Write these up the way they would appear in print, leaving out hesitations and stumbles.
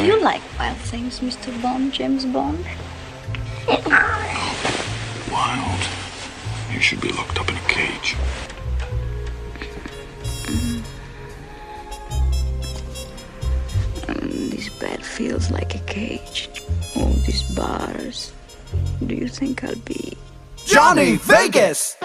Do you like wild things, Mr. Bond, James Bond? Wild? You should be locked up in a cage. This bed feels like a cage. All these bars. Do you think I'll be... Johnny Vegas!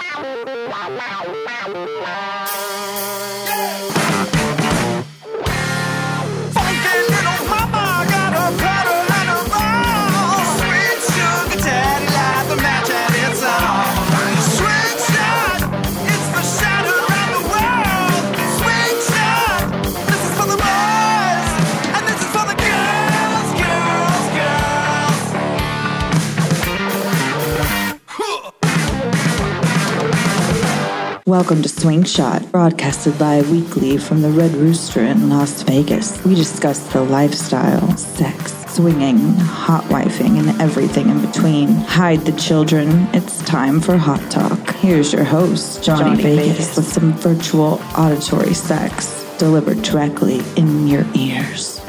Welcome to Swing Shot, broadcasted bi-weekly from the Red Rooster in Las Vegas. We discuss the lifestyle, sex, swinging, hot wifing, and everything in between. Hide the children. It's time for Hot Talk. Here's your host, Johnny Vegas, with some virtual auditory sex delivered directly in your ears.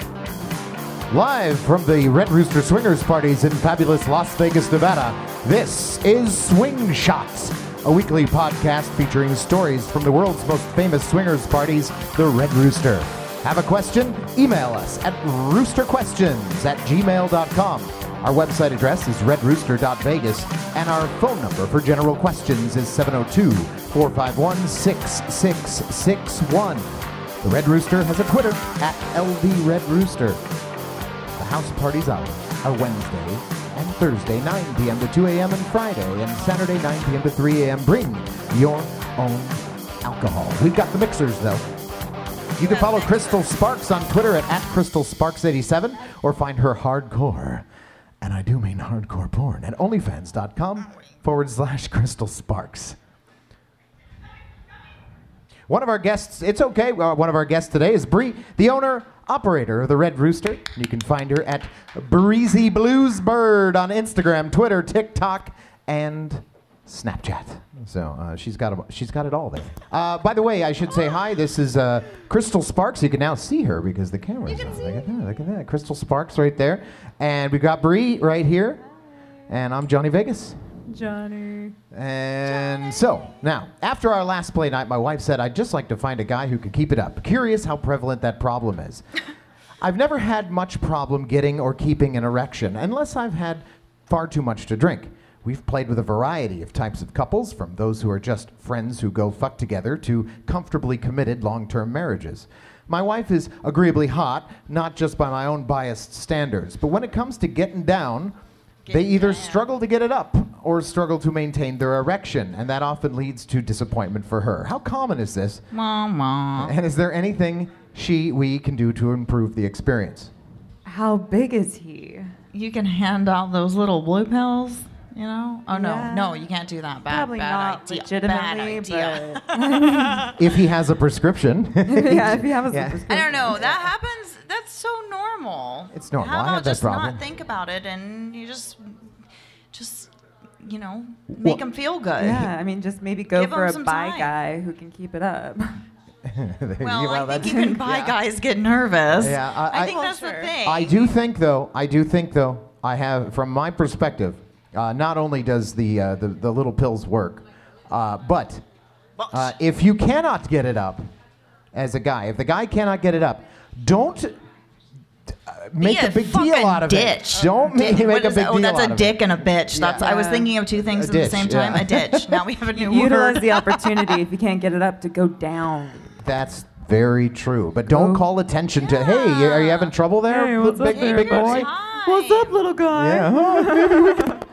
Live from the Red Rooster Swingers parties in fabulous Las Vegas, Nevada, this is Swing Shot, a weekly podcast featuring stories from the world's most famous swingers parties, the Red Rooster. Have a question? Email us at roosterquestions@gmail.com. Our website address is redrooster.vegas, and our phone number for general questions is 702-451-6661. The Red Rooster has a Twitter at @LDRedRooster. The house parties hours are Wednesday and Thursday, 9 p.m. to 2 a.m. and Friday and Saturday, 9 p.m. to 3 a.m. Bring your own alcohol. We've got the mixers, though. You can follow Crystal Sparks on Twitter at @CrystalSparks87 or find her hardcore, and I do mean hardcore porn, at onlyfans.com/Crystal Sparks. One of our guests today is Brie, the owner, operator of the Red Rooster. You can find her at Breezy Blues Bird on Instagram, Twitter, TikTok, and Snapchat. So she's got it all there. By the way, I should say hi. This is Crystal Sparks. You can now see her because the camera's on. Look at that. Crystal Sparks right there. And we've got Brie right here. And I'm Johnny Vegas. So, now, after our last play night, my wife said, I'd just like to find a guy who could keep it up. Curious how prevalent that problem is. I've never had much problem getting or keeping an erection, unless I've had far too much to drink. We've played with a variety of types of couples, from those who are just friends who go fuck together to comfortably committed long-term marriages. My wife is agreeably hot, not just by my own biased standards, but when it comes to getting down, they either struggle to get it up or struggle to maintain their erection, and that often leads to disappointment for her. How common is this? Mama. And is there anything we can do to improve the experience? How big is he? You can hand out those little blue pills, you know? Oh, yeah. No, you can't do that. Probably not legitimately, bad idea. But if he has a prescription. Yeah, if he has a prescription. I don't know. That happens. That's so normal. It's normal. How about I have that problem? Just not think about it, and you just you know, make them feel good. Yeah, I mean, just maybe go for a bi guy who can keep it up. I think even bi guys get nervous. Yeah, I think that's the thing. I do think though. I have, from my perspective, not only does the little pills work, but if you cannot get it up, as a guy, if the guy cannot get it up, don't make a big deal out of it. Don't make a big deal out of it. Oh, that's a dick and a bitch. That's, I was thinking of two things at the same time. A ditch. Now we have a new word. Utilize the opportunity if you can't get it up to go down. That's very true. But don't call attention to, hey, are you having trouble there? Hey, what's up, big boy? What's up, little guy? Yeah.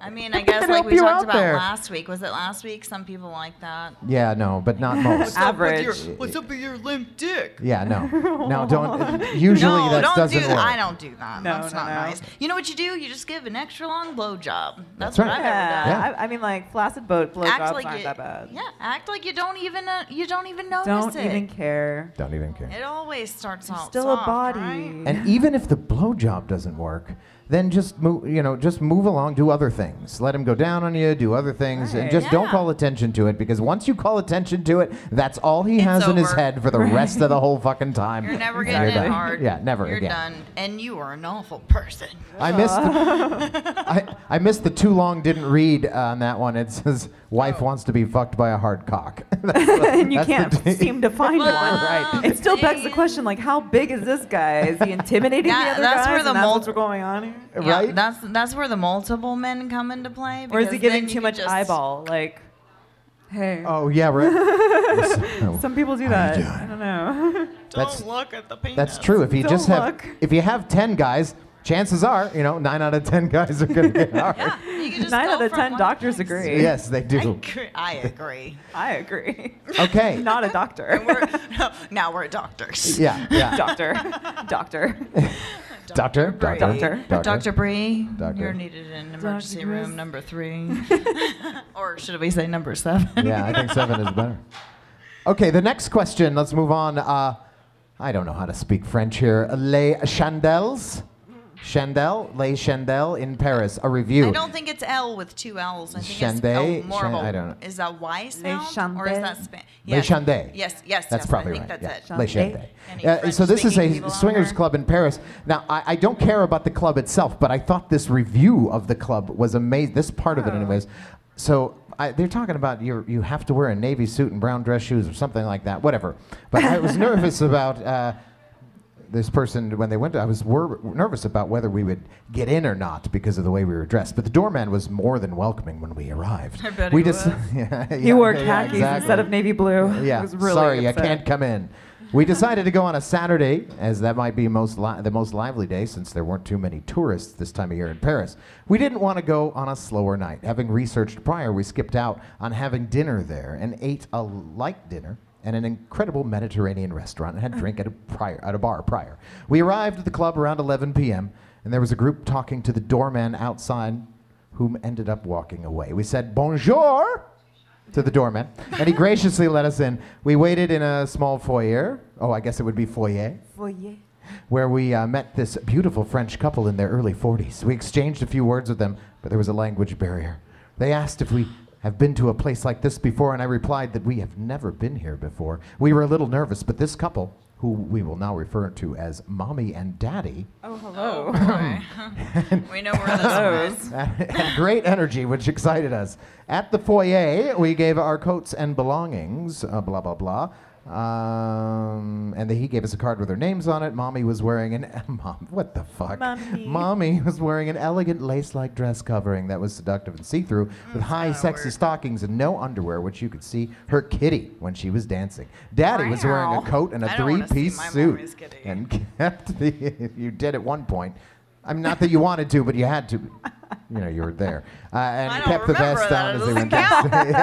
I mean, I guess like we talked about last week. Was it last week? Some people like that. Yeah, no, but not most. Average. What's up with your limp dick? Yeah, no. No, don't. Usually that doesn't work. I don't do that. No, that's not nice. You know what you do? You just give an extra long blowjob. That's what I've ever done. Yeah. I mean, like flaccid blowjobs aren't that bad. Yeah, act like you don't even notice it. Don't even care. Don't even care. It always starts off soft, still a body. Right? And even if the blowjob doesn't work, then just move, you know, just move along, do other things. Let him go down on you, do other things, right. And just don't call attention to it, because once you call attention to it, that's all he has in his head for the rest of the whole fucking time. You're never getting it hard. Yeah, never again. You're done, and you are an awful person. I missed I missed the too long didn't read on that one. It says, wife wants to be fucked by a hard cock. And you can't seem to find one. Right. It still begs the question, like, how big is this guy? Is he intimidating the other guys? That's where the multiple are going on here? Yeah, right? That's where the multiple men come into play. Or is he giving too much eyeball? Like, hey. Oh, yeah, right. Some people do that. I don't know. Don't look at the penis. That's true. If you have 10 guys, chances are, you know, 9 out of 10 guys are going to get hard. Yeah, you can just 9 out of 10 doctors agree. Yes, they do. I agree. Okay. Not a doctor. Now we're doctors. Yeah. Doctor. Dr. Brie, you're needed in emergency room number 3. Or should we say number 7? Yeah, I think 7 is better. Okay, the next question. Let's move on. I don't know how to speak French here. Les Chandelles. Les Chandelles in Paris. A review. I don't think it's L with 2 L's. I think it's more of a, I don't know. Is that Y sound? Or is that Spanish? Yes. Les Chandelles. Yes. That's probably right. I think that's it. Les Chandelles. So this is a swingers club in Paris. Now, I don't care about the club itself, but I thought this review of the club was amazing. This part of it anyways. So they're talking about you have to wear a navy suit and brown dress shoes or something like that. Whatever. But I was nervous about... this person, when they went, I was nervous about whether we would get in or not because of the way we were dressed. But the doorman was more than welcoming when we arrived. I bet he was. He wore khakis instead of navy blue. Yeah. It was really upset. I can't come in. We decided to go on a Saturday, as that might be the most lively day, since there weren't too many tourists this time of year in Paris. We didn't want to go on a slower night. Having researched prior, we skipped out on having dinner there and ate a light dinner and an incredible Mediterranean restaurant, and had a drink at a bar prior. We arrived at the club around 11 p.m., and there was a group talking to the doorman outside, whom ended up walking away. We said bonjour to the doorman, and he graciously let us in. We waited in a small foyer. Oh, I guess it would be foyer. Foyer. Where we met this beautiful French couple in their early 40s. We exchanged a few words with them, but there was a language barrier. They asked if we have been to a place like this before, and I replied that we have never been here before. We were a little nervous, but this couple, who we will now refer to as Mommy and Daddy. Oh, hello. We know where this is. Had great energy, which excited us. At the foyer, we gave our coats and belongings, blah, blah, blah. And he gave us a card with her names on it. Mommy was wearing Mommy was wearing an elegant lace-like dress covering that was seductive and see-through, with high sexy stockings and no underwear, which you could see her kitty when she was dancing. Daddy was wearing a coat and a three-piece suit, and kept the. You did at one point. I mean, not that you wanted to, but you had to. You know, you were there. And kept the vest down as they went downstairs.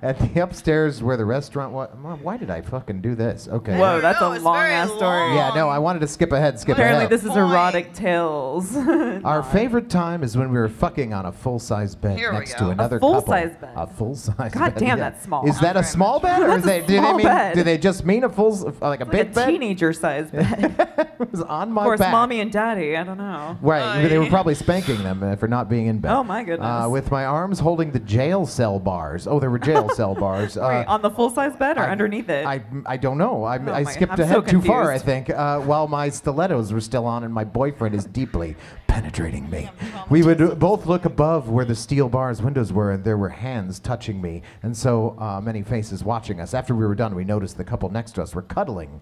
At the upstairs where the restaurant was. Mom, why did I fucking do this? Okay. Whoa, that's a long-ass story. Yeah, no, I wanted to skip ahead, Apparently this is erotic tales. Our favorite time is when we were fucking on a full-size bed next to another couple. A full-size bed? A full-size bed. God damn, that's small. Is that a small bed? Or do they just mean a full, like a big bed? A teenager-sized bed. It was on my back. Of course, Mommy and Daddy, I don't know. Right, they were probably spanking them for not being in bed. Oh, my goodness. With my arms holding the jail cell bars. Oh, there were jail cell bars. Wait, on the full-size bed or underneath it? I don't know. I skipped ahead too far, I think, while my stilettos were still on and my boyfriend is deeply penetrating me. We would both look above where the steel bars windows were, and there were hands touching me, and so many faces watching us. After we were done, we noticed the couple next to us were cuddling.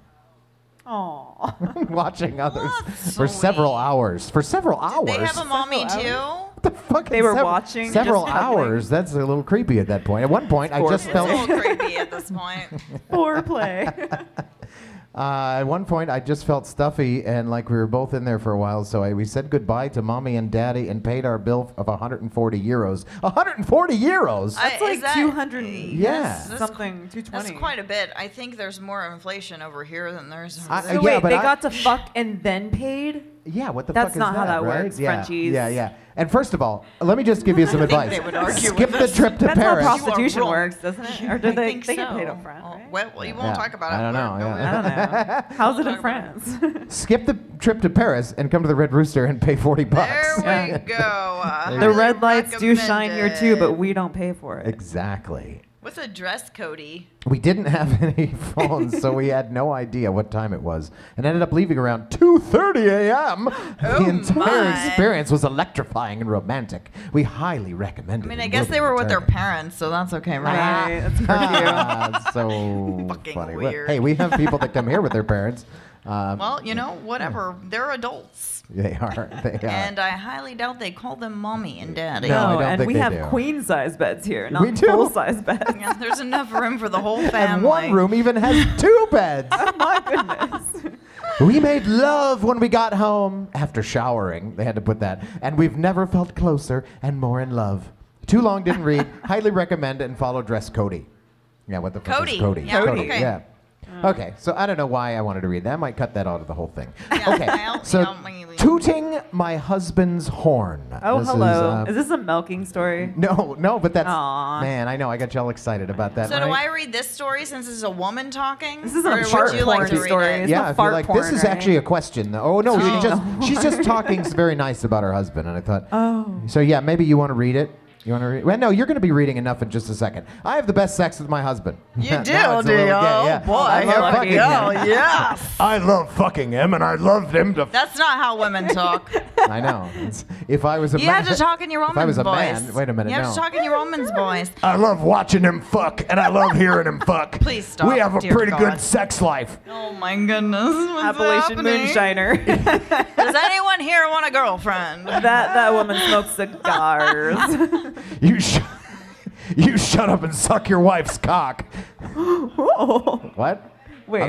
Aww. Watching others for several hours. Did they have a mommy too? The fuck? They were watching several hours. That's a little creepy at that point. At one point, I just felt a little creepy at this point. Foreplay. At one point, I just felt stuffy, and like we were both in there for a while, so we said goodbye to Mommy and Daddy and paid our bill of 140 euros. 140 euros? That's like 200 something, 220. That's quite a bit. I think there's more inflation over here than there's... So wait, they got to fuck and then paid? Yeah, what the fuck is that? That's not how that works, Frenchies. Yeah. And first of all, let me just give you some advice. Skip the trip to Paris. That's how prostitution works, doesn't it? Or do they get paid up front, right? Well, you won't talk about it. I don't know. How's it in France? Skip the trip to Paris and come to the Red Rooster and pay $40. There we go. The red lights do shine here too, but we don't pay for it. Exactly. What's a dress, Cody? We didn't have any phones, so we had no idea what time it was, and ended up leaving around 2:30 a.m. The entire experience was electrifying and romantic. We highly recommend it. I mean, I guess they were with their parents, so that's okay, right? That's pretty so fucking funny. Weird. But, hey, we have people that come here with their parents. Well, you know, whatever. They're adults. They are. And I highly doubt they call them mommy and daddy. No, I don't and think we they have do. Queen size beds here, not full size beds. Yeah, there's enough room for the whole family. And one room even has two beds. Oh my goodness. We made love when we got home after showering. They had to put that. And we've never felt closer and more in love. Too long, didn't read. Highly recommend and follow dress Cody. Yeah, what the fuck is Cody? Yeah, Cody. Okay. Yeah. Okay, so I don't know why I wanted to read that. I might cut that out of the whole thing. Yeah, okay, so tooting my husband's horn. Oh, this hello. Is this a milking story? No, but that's... Aww. Man, I know. I got y'all excited about that. So do I read this story since it's a woman talking? This is a fart porn story. It's a fart porn, this is actually a question. Though. Oh, no, she's just talking very nice about her husband, and I thought... Oh. So, yeah, maybe you want to read it? You want to read? Well, no, you're going to be reading enough in just a second. I have the best sex with my husband. You do, yeah. Boy, I love fucking him. Yeah. I love fucking him, and I love him to. That's not how women talk. I know. If I was a man, you have to talk in your woman's voice. If I was a man, wait a minute. You have to talk in your woman's voice. I love watching him fuck, and I love hearing him fuck. Please stop. We have a pretty good sex life. Oh my goodness. Appalachian moonshiner. Does anyone here want a girlfriend? That woman smokes cigars. You shut up and suck your wife's cock. Whoa. What? Wait.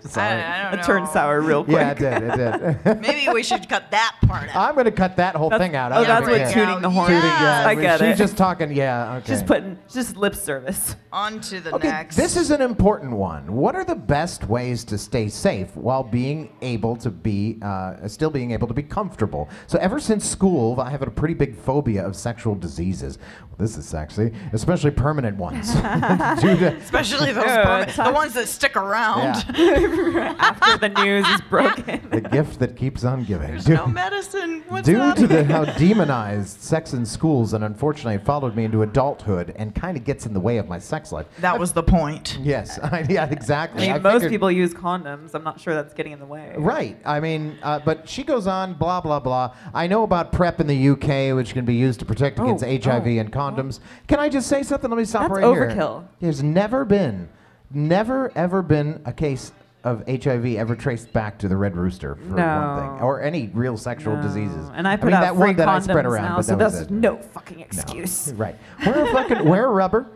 Sorry. I don't know. It turned sour real quick. Yeah, it did. Maybe we should cut that part out. I'm going to cut that whole thing out. Oh, that's what tooting the horn. Yeah. I get it. She's just talking, okay. Just lip service. On to the next. This is an important one. What are the best ways to stay safe while being able to be, still being able to be comfortable? So ever since school, I have a pretty big phobia of sexual diseases. Well, this is sexy. Especially permanent ones. Especially those permanent, the ones that stick around. Yeah. After the news is broken. The gift that keeps on giving. There's no medicine. What's happening? Due to how demonized sex in schools and unfortunately followed me into adulthood and kind of gets in the way of my sex life. That was the point. Yes. Yeah, exactly. I mean, most people use condoms. I'm not sure that's getting in the way. Right. I mean, but she goes on, blah, blah, blah. I know about PrEP in the UK, which can be used to protect against HIV and condoms. Can I just say something? Let me stop right here. That's overkill. There's never ever been a case of HIV ever traced back to the Red Rooster for one thing, or any real sexual diseases. And I put out that word that I spread around, now, but so that's no fucking excuse. No. Right? Wear a rubber.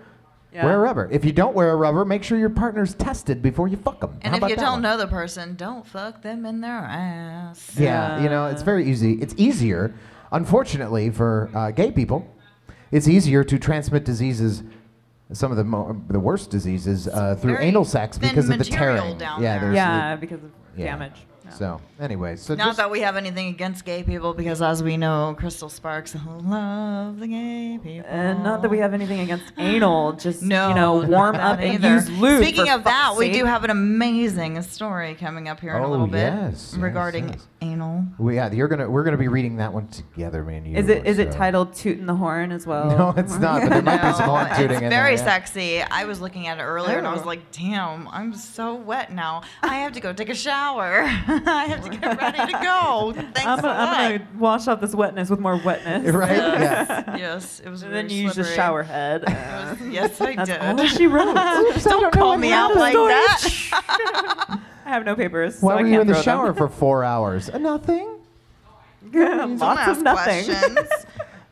Yeah. Wear a rubber. If you don't wear a rubber, make sure your partner's tested before you fuck them. And if you don't know the person, don't fuck them in their ass. Yeah, you know it's very easy. It's easier, unfortunately, for gay people. It's easier to transmit diseases. Some of the worst diseases through anal sex because of the tearing. Because of damage. Yeah. So, anyway. So not that we have anything against gay people because, as we know, Crystal Sparks love the gay people. And not that we have anything against anal. Just, warm up and use lube. Speaking of that, we do have an amazing story coming up here in a little bit regarding anal. We're gonna be reading that one together, man. Is it titled Tootin' the Horn as well? No, it's not. But there might be some horn tooting in there. It's very sexy. I was looking at it earlier and I was like, damn, I'm so wet now. I have to go take a shower. I have to get ready to go. Thanks a lot. I'm gonna wash off this wetness with more wetness. Right? Yes. It was. And then you used a shower head. Yes, I did. That's all she wrote. Oops, don't call me out like that. I have no papers. Why were you in the shower for 4 hours? Nothing. Lots of nothing.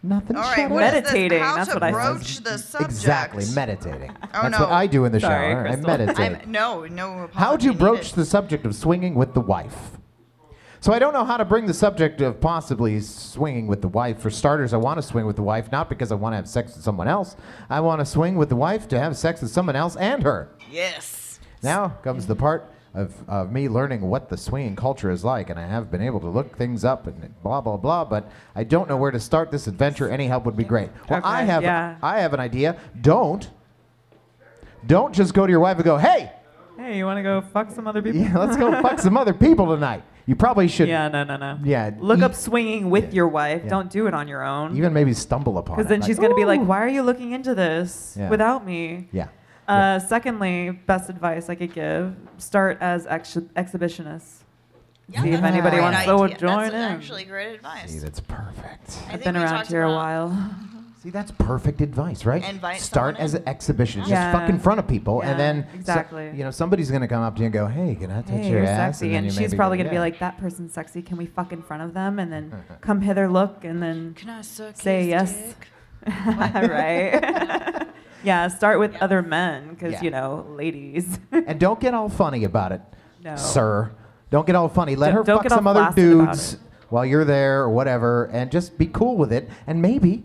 Nothing. All right, meditating. That's what I broach the subject. Exactly, meditating. That's what I do in the shower. Crystal. I meditate. No. How do you broach the subject of swinging with the wife? So I don't know how to bring the subject of possibly swinging with the wife. For starters, I want to swing with the wife, not because I want to have sex with someone else. I want to swing with the wife to have sex with someone else and her. Yes. Now comes the part of me learning what the swinging culture is like, and I have been able to look things up and blah, blah, blah, but I don't know where to start this adventure. Any help would be great. Well, I have an idea. Don't Don't just go to your wife and go, hey. Hey, you want to go fuck some other people? Yeah, let's go fuck some other people tonight. You probably should. Yeah, no. Yeah. Look up swinging with your wife. Yeah. Don't do it on your own. Even maybe stumble upon it. Because then she's going to be like, why are you looking into this without me? Yeah. Secondly, best advice I could give, start as exhibitionists. Yeah, see if anybody wants to join in. That's actually great advice. See, that's perfect. I've been around here a while. See, that's perfect advice, right? Start as an exhibitionist. Yeah. Just fuck in front of people, and then you know, somebody's gonna come up to you and go, "Hey, can I touch your ass?" Sexy. And she's probably gonna be like, "That person's sexy. Can we fuck in front of them?" And then come hither, look, and then say yes. Right? Yeah. Start with other men, because you know, ladies. And don't get all funny about it, sir. Don't get all funny. Let her fuck some other dudes while you're there or whatever, and just be cool with it. And maybe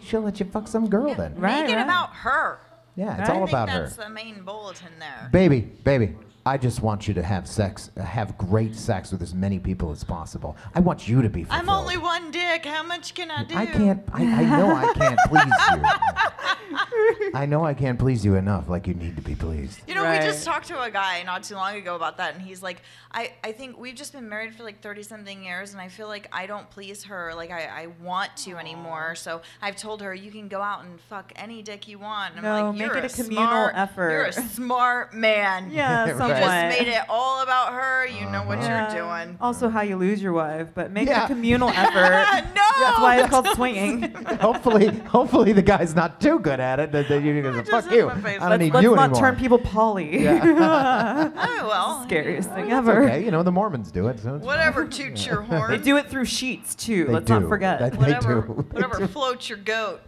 she'll let you fuck some girl then. Right. Make it about her. Yeah, it's all about her. I think that's the main bulletin there. Baby, I just want you to have sex, have great sex with as many people as possible. I want you to be fulfilled. I'm only one dick. How much can I do? I know I can't please you. I know I can't please you enough. Like, you need to be pleased. You know, we just talked to a guy not too long ago about that, and he's like, I think we've just been married for like 30-something years, and I feel like I don't please her like I want to anymore. So I've told her, you can go out and fuck any dick you want. And I'm like, make it a communal effort. You're a smart man. Yeah, You just made it all about her. You know what you're doing. Also, how you lose your wife, but make it a communal effort. No, that's why it's called swinging. hopefully the guy's not too good at it. That you go, fuck you. Let's not turn people poly. Yeah. Scariest thing ever. Okay, you know the Mormons do it. So whatever toots your horn. They do it through sheets too. Let's not forget. Whatever floats your goat.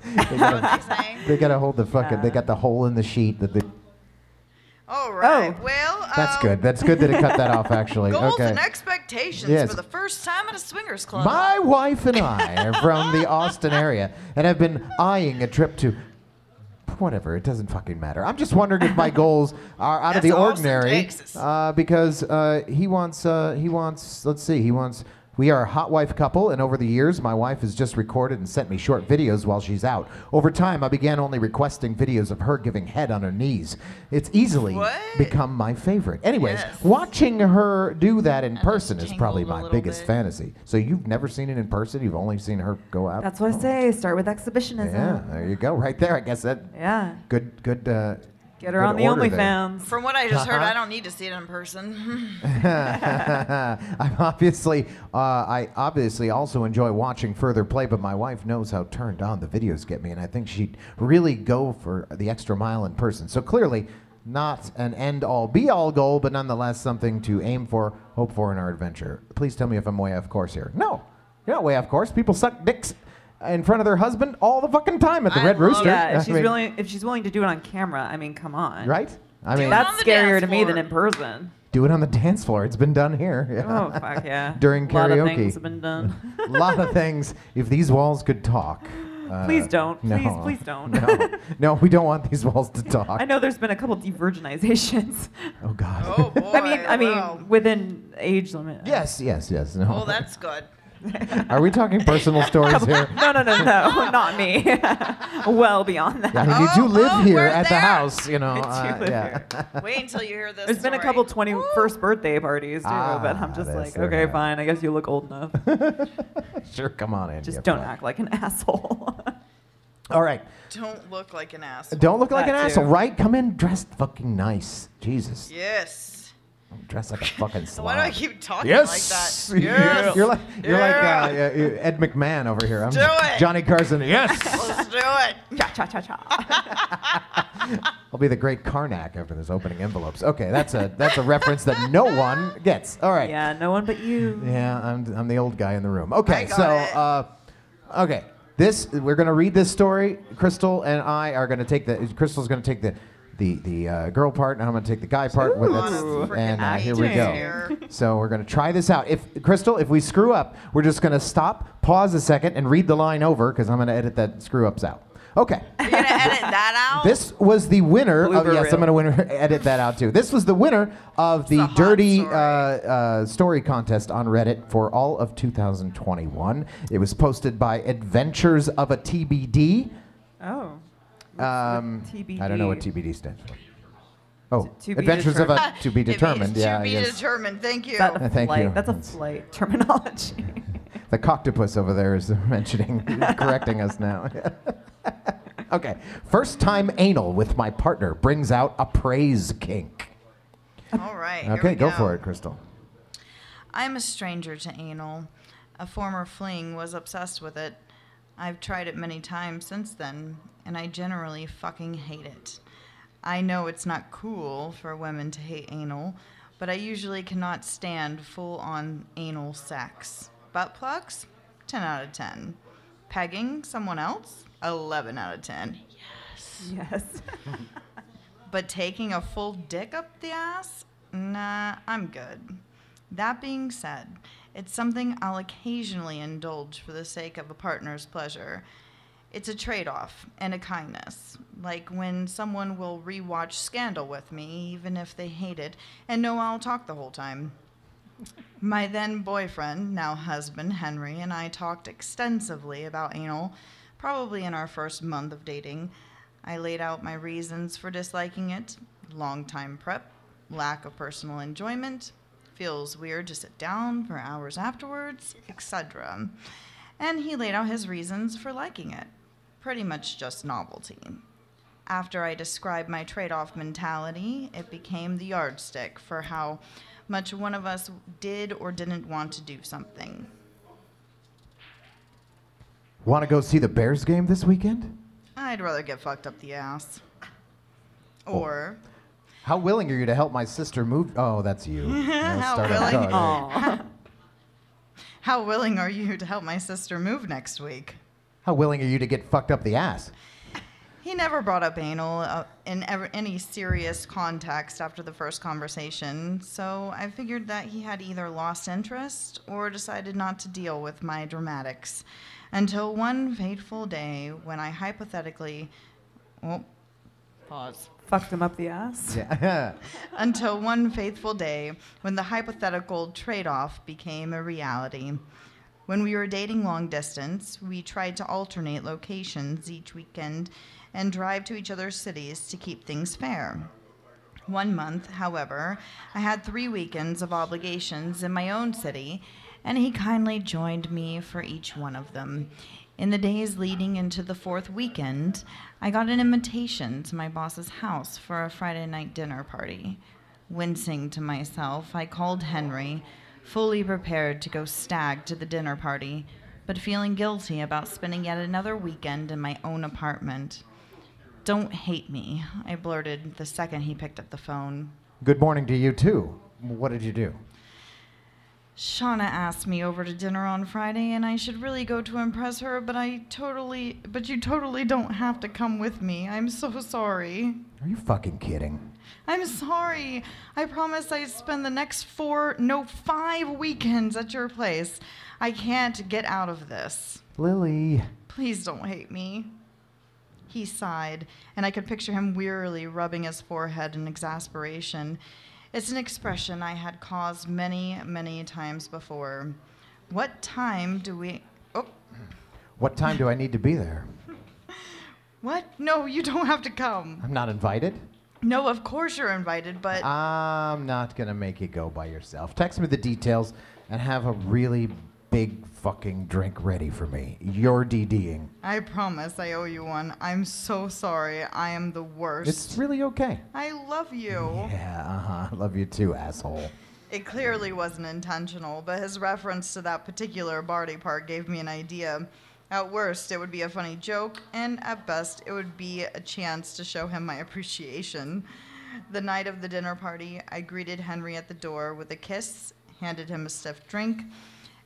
They gotta hold the fucking. They got the hole in the sheet that they. All right. Oh. Well, that's good. That's good that it cut that off, actually. Goals and expectations for the first time at a swingers club. My wife and I are from the Austin area and have been eyeing a trip to whatever. It doesn't fucking matter. I'm just wondering if my goals are out of the ordinary because he wants. We are a hot wife couple, and over the years, my wife has just recorded and sent me short videos while she's out. Over time, I began only requesting videos of her giving head on her knees. It's easily become my favorite. Anyways, watching her do that in person is probably my biggest fantasy. So you've never seen it in person? You've only seen her go out? That's what I say. Start with exhibitionism. Yeah, there you go. Right there, I guess that. Yeah. Good. Get her on the OnlyFans. From what I just heard, I don't need to see it in person. I obviously also enjoy watching further play, but my wife knows how turned on the videos get me, and I think she'd really go for the extra mile in person. So clearly, not an end-all, be-all goal, but nonetheless something to aim for, hope for in our adventure. Please tell me if I'm way off course here. No, you're not way off course. People suck dicks in front of their husband all the fucking time at the Red Rooster. Yeah, if she's willing to do it on camera, I mean, come on. Right? I mean, that's scarier to me than in person. Do it on the dance floor. It's been done here. Yeah. Oh, fuck yeah. During karaoke. A lot of things have been done. A lot of things. If these walls could talk. Please don't. Please don't. No, we don't want these walls to talk. I know there's been a couple de-virginizations. Oh, God. Oh, boy. I mean, within age limit. Yes. No. Well, that's good. Are we talking personal stories here? No, not me. Well beyond that. I mean, did you live here at the house? You know, did you live here? Wait until you hear this. There's been a couple 21st birthday parties too, but I'm just like, okay, fine. I guess you look old enough. Sure, come on in. Just don't act like an asshole. All right. Don't look like an asshole. Don't look like an asshole, right? Come in dressed fucking nice. Jesus. Yes. I'm dressed like a fucking slob. Why do I keep talking like that? Yes. You're like Ed McMahon over here. I'm Johnny Carson. Yes. Let's do it. Cha-cha-cha-cha. I'll be the great Karnak after this opening envelopes. Okay, that's a reference that no one gets. All right. Yeah, no one but you. Yeah, I'm the old guy in the room. Okay, okay. We're gonna read this story. Crystal and I are gonna take the girl part, and I'm going to take the guy part with us, and here we go. So we're going to try this out. Crystal, if we screw up, we're just going to stop, pause a second, and read the line over, because I'm going to edit that screw-ups out. Okay. You're going to edit that out? This was the winner of... Yes, I'm going to edit that out, too. This was the winner of the Dirty Story. Story Contest on Reddit for all of 2021. It was posted by Adventures of a TBD. Oh. TBD. I don't know what TBD stands for. Oh, Adventures of a To Be Determined. To Be Determined. Thank you. Thank you. That's a polite terminology. The coctopus over there is mentioning, correcting us now. Okay. First time anal with my partner brings out a praise kink. All right. Okay, go for it, Crystal. I'm a stranger to anal. A former fling was obsessed with it. I've tried it many times since then, and I generally fucking hate it. I know it's not cool for women to hate anal, but I usually cannot stand full-on anal sex. Butt plugs, 10 out of 10. Pegging someone else, 11 out of 10. Yes. Yes. But taking a full dick up the ass? Nah, I'm good. That being said, it's something I'll occasionally indulge for the sake of a partner's pleasure. It's a trade-off and a kindness, like when someone will rewatch Scandal with me, even if they hate it, and know I'll talk the whole time. My then boyfriend, now husband, Henry, and I talked extensively about anal, probably in our first month of dating. I laid out my reasons for disliking it: long time prep, lack of personal enjoyment, feels weird to sit down for hours afterwards, etc. And he laid out his reasons for liking it. Pretty much just novelty. After I described my trade-off mentality, it became the yardstick for how much one of us did or didn't want to do something. Want to go see the Bears game this weekend? I'd rather get fucked up the ass. Or... Oh. How willing are you to help my sister move? Oh, that's you. How willing are you to help my sister move next week? How willing are you to get fucked up the ass? He never brought up anal in any serious context after the first conversation, so I figured that he had either lost interest or decided not to deal with my dramatics. Until one fateful day when I hypothetically... Oh, pause. Fucked him up the ass? Yeah. Until one fateful day when the hypothetical trade-off became a reality. When we were dating long distance, we tried to alternate locations each weekend and drive to each other's cities to keep things fair. One month, however, I had 3 weekends of obligations in my own city, and he kindly joined me for each one of them. In the days leading into the 4th weekend, I got an invitation to my boss's house for a Friday night dinner party. Wincing to myself, I called Henry, fully prepared to go stag to the dinner party, but feeling guilty about spending yet another weekend in my own apartment. "Don't hate me," I blurted the second he picked up the phone. Good morning to you, too. What did you do? Shauna asked me over to dinner on Friday, and I should really go to impress her, but you totally don't have to come with me. I'm so sorry. Are you fucking kidding? I'm sorry. I promise I'd spend the next 5 weekends at your place. I can't get out of this. Lily. Please don't hate me. He sighed, and I could picture him wearily rubbing his forehead in exasperation. It's an expression I had caused many, many times before. What time do I need to be there? What? No, you don't have to come. I'm not invited? No, of course you're invited, but... I'm not going to make you go by yourself. Text me the details and have a really big fucking drink ready for me. You're DDing. I promise I owe you one. I'm so sorry. I am the worst. It's really okay. I love you. Yeah, I love you too, asshole. It clearly wasn't intentional, but his reference to that particular party part gave me an idea. At worst, it would be a funny joke, and at best, it would be a chance to show him my appreciation. The night of the dinner party, I greeted Henry at the door with a kiss, handed him a stiff drink,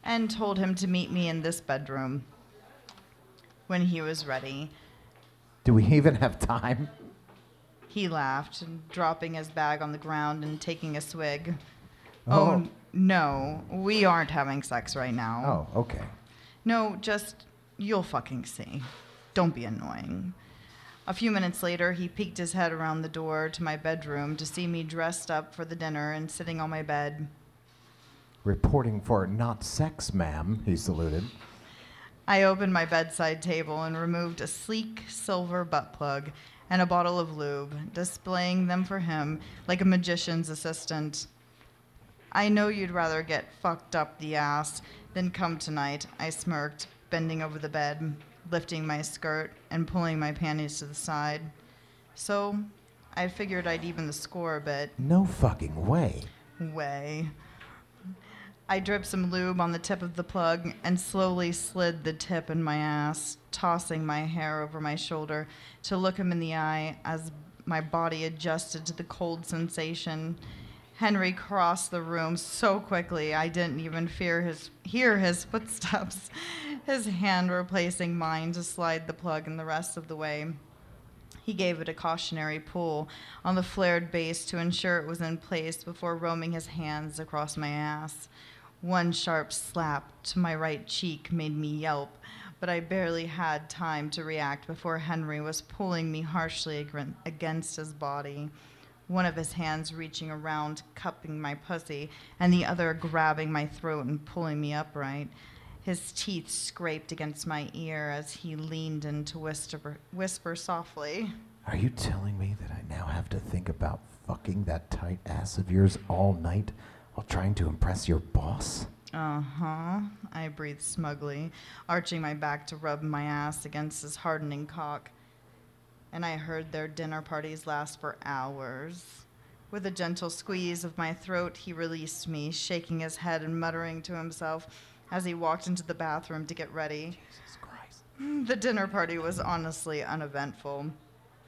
and told him to meet me in this bedroom when he was ready. Do we even have time? He laughed, dropping his bag on the ground and taking a swig. Oh, no, we aren't having sex right now. Oh, okay. No, just, you'll fucking see. Don't be annoying. A few minutes later, he peeked his head around the door to my bedroom to see me dressed up for the dinner and sitting on my bed. Reporting for not sex, ma'am, he saluted. I opened my bedside table and removed a sleek silver butt plug and a bottle of lube, displaying them for him like a magician's assistant. I know you'd rather get fucked up the ass than come tonight, I smirked, bending over the bed, lifting my skirt and pulling my panties to the side. So I figured I'd even the score a bit. No fucking way. Way. I dripped some lube on the tip of the plug and slowly slid the tip in my ass, tossing my hair over my shoulder to look him in the eye as my body adjusted to the cold sensation. Henry crossed the room so quickly I didn't even hear his footsteps, his hand replacing mine to slide the plug in the rest of the way. He gave it a cautionary pull on the flared base to ensure it was in place before roaming his hands across my ass. One sharp slap to my right cheek made me yelp, but I barely had time to react before Henry was pulling me harshly against his body, one of his hands reaching around, cupping my pussy, and the other grabbing my throat and pulling me upright. His teeth scraped against my ear as he leaned in to whisper softly. Are you telling me that I now have to think about fucking that tight ass of yours all night while trying to impress your boss? Uh-huh, I breathed smugly, arching my back to rub my ass against his hardening cock. And I heard their dinner parties last for hours. With a gentle squeeze of my throat, he released me, shaking his head and muttering to himself, as he walked into the bathroom to get ready. Jesus Christ. The dinner party was honestly uneventful.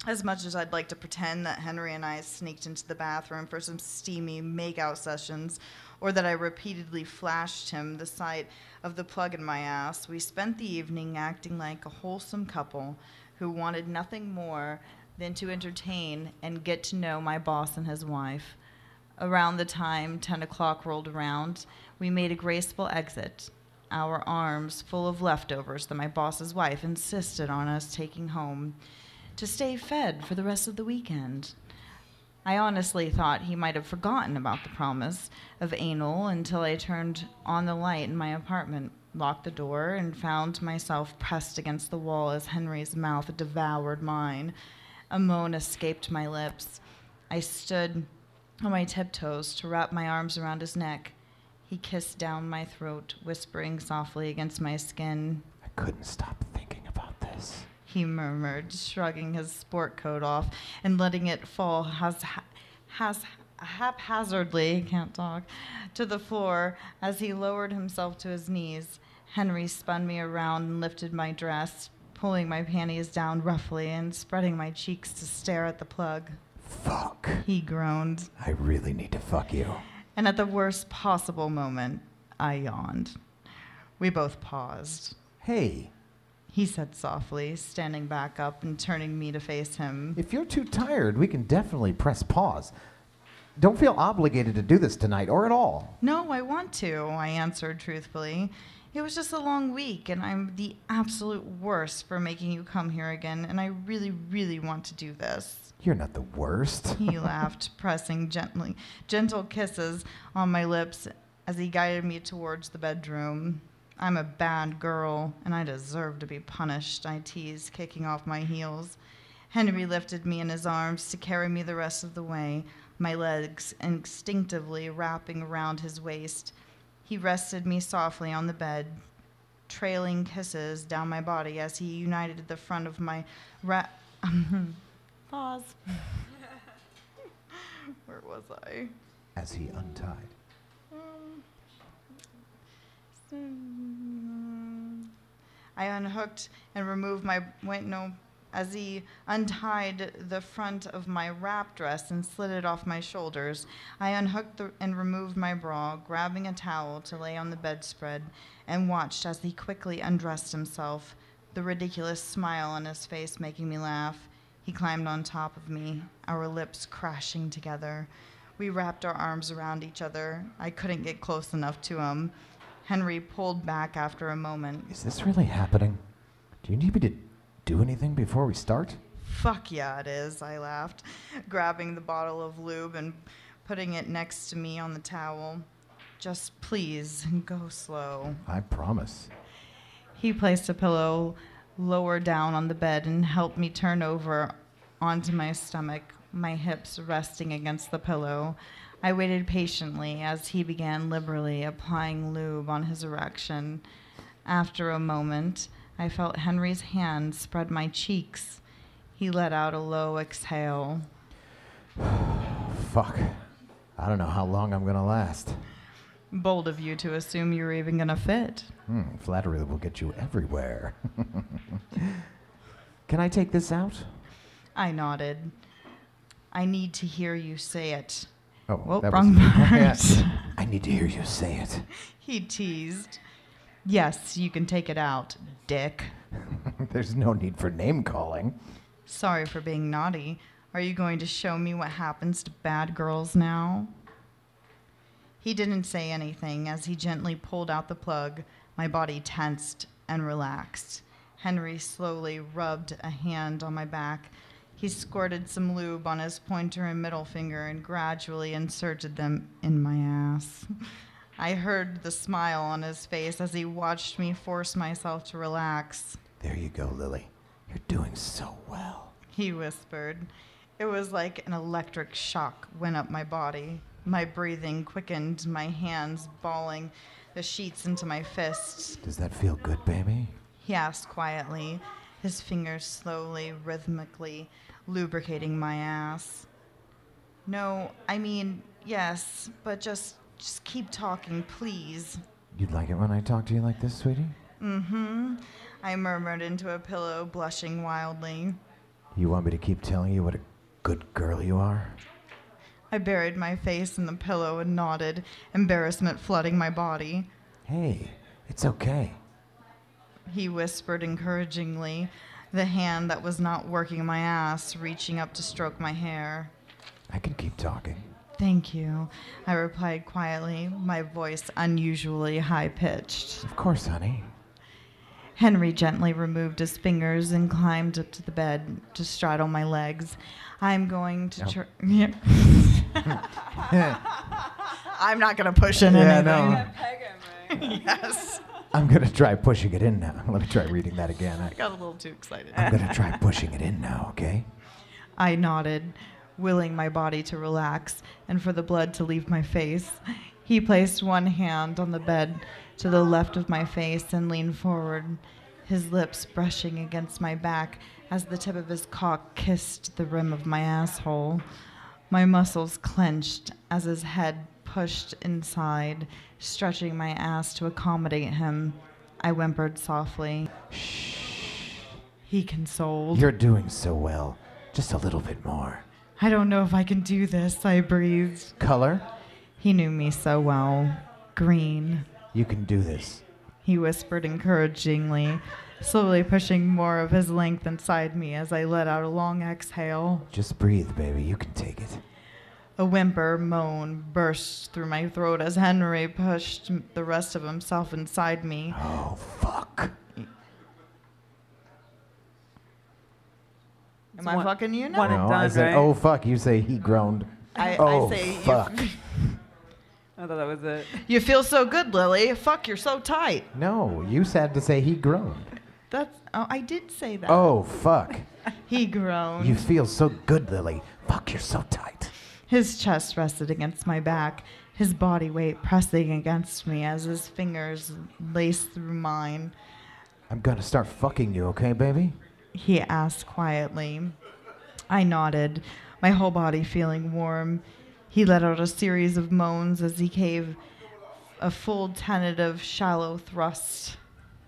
As much as I'd like to pretend that Henry and I sneaked into the bathroom for some steamy make-out sessions, or that I repeatedly flashed him the sight of the plug in my ass, we spent the evening acting like a wholesome couple who wanted nothing more than to entertain and get to know my boss and his wife. Around the time 10 o'clock rolled around, we made a graceful exit, our arms full of leftovers that my boss's wife insisted on us taking home to stay fed for the rest of the weekend. I honestly thought he might have forgotten about the promise of anal until I turned on the light in my apartment, locked the door, and found myself pressed against the wall as Henry's mouth devoured mine. A moan escaped my lips. I stood on my tiptoes to wrap my arms around his neck. He kissed down my throat, whispering softly against my skin. I couldn't stop thinking about this, he murmured, shrugging his sport coat off and letting it fall haphazardly, can't talk, to the floor as he lowered himself to his knees. Henry spun me around and lifted my dress, pulling my panties down roughly and spreading my cheeks to stare at the plug. Fuck, he groaned. I really need to fuck you. And at the worst possible moment, I yawned. We both paused. Hey, he said softly, standing back up and turning me to face him. If you're too tired, we can definitely press pause. Don't feel obligated to do this tonight or at all. No, I want to, I answered truthfully. It was just a long week, and I'm the absolute worst for making you come here again, and I really, really want to do this. You're not the worst. He laughed, pressing gentle kisses on my lips as he guided me towards the bedroom. I'm a bad girl, and I deserve to be punished, I teased, kicking off my heels. Henry lifted me in his arms to carry me the rest of the way, my legs instinctively wrapping around his waist. He rested me softly on the bed, trailing kisses down my body as he united the front of my Pause. Where was I? As he untied. I unhooked and removed my as he untied the front of my wrap dress and slid it off my shoulders. I unhooked and removed my bra, grabbing a towel to lay on the bedspread, and watched as he quickly undressed himself, the ridiculous smile on his face making me laugh. He climbed on top of me, our lips crashing together. We wrapped our arms around each other. I couldn't get close enough to him. Henry pulled back after a moment. Is this really happening? Do you need me to do anything before we start? Fuck yeah, it is, I laughed, grabbing the bottle of lube and putting it next to me on the towel. Just please go slow. I promise. He placed a pillow lower down on the bed and helped me turn over onto my stomach, my hips resting against the pillow. I waited patiently as he began liberally applying lube on his erection. After a moment, I felt Henry's hand spread my cheeks. He let out a low exhale. Fuck. I don't know how long I'm gonna last. Bold of you to assume you're even gonna fit. Flattery will get you everywhere. Can I take this out? I nodded. I need to hear you say it. Oh, well, wrong part. Yes. I need to hear you say it. He teased. Yes, you can take it out, dick. There's no need for name calling. Sorry for being naughty. Are you going to show me what happens to bad girls now? He didn't say anything as he gently pulled out the plug. My body tensed and relaxed. Henry slowly rubbed a hand on my back. He squirted some lube on his pointer and middle finger and gradually inserted them in my ass. I heard the smile on his face as he watched me force myself to relax. There you go, Lily. You're doing so well, he whispered. It was like an electric shock went up my body. My breathing quickened, my hands balling the sheets into my fists. Does that feel good, baby? He asked quietly, his fingers slowly, rhythmically lubricating my ass. No, I mean, yes, but just keep talking, please. You'd like it when I talk to you like this, sweetie? Mm-hmm. I murmured into a pillow, blushing wildly. You want me to keep telling you what a good girl you are? I buried my face in the pillow and nodded, embarrassment flooding my body. Hey, it's okay. He whispered encouragingly, the hand that was not working my ass reaching up to stroke my hair. I can keep talking. Thank you, I replied quietly, my voice unusually high-pitched. Of course, honey. Henry gently removed his fingers and climbed up to the bed to straddle my legs. I'm going to I'm not going to push in anything. No. Peg him, right? Yes. I'm going to try pushing it in now. Let me try reading that again. I got a little too excited. I'm going to try pushing it in now, okay? I nodded, willing my body to relax and for the blood to leave my face. He placed one hand on the bed to the left of my face and leaned forward, his lips brushing against my back as the tip of his cock kissed the rim of my asshole. My muscles clenched as his head pushed inside, stretching my ass to accommodate him. I whimpered softly. Shh. He consoled. You're doing so well. Just a little bit more. I don't know if I can do this, I breathed. Color? He knew me so well. Green. You can do this, he whispered encouragingly, slowly pushing more of his length inside me as I let out a long exhale. Just breathe, baby. You can take it. A moan burst through my throat as Henry pushed the rest of himself inside me. Oh, fuck. Am I fucking you now? No, I said, oh, fuck. You say he groaned. I say fuck. I thought that was it. You feel so good, Lily. Fuck, you're so tight. No, you said to say he groaned. I did say that. Oh, fuck. He groaned. You feel so good, Lily. Fuck, you're so tight. His chest rested against my back, his body weight pressing against me as his fingers laced through mine. I'm gonna start fucking you, okay, baby? He asked quietly. I nodded, my whole body feeling warm. He let out a series of moans as he gave a full tentative, shallow thrust.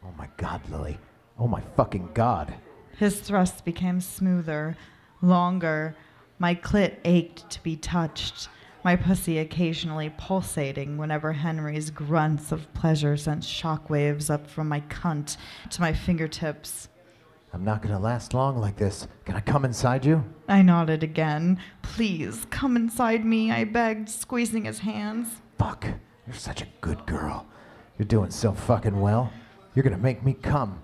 Oh my God, Lily. Oh my fucking God. His thrust became smoother, longer. My clit ached to be touched, my pussy occasionally pulsating whenever Henry's grunts of pleasure sent shockwaves up from my cunt to my fingertips. I'm not gonna last long like this. Can I come inside you? I nodded again. Please, come inside me, I begged, squeezing his hands. Fuck, you're such a good girl. You're doing so fucking well. You're gonna make me come.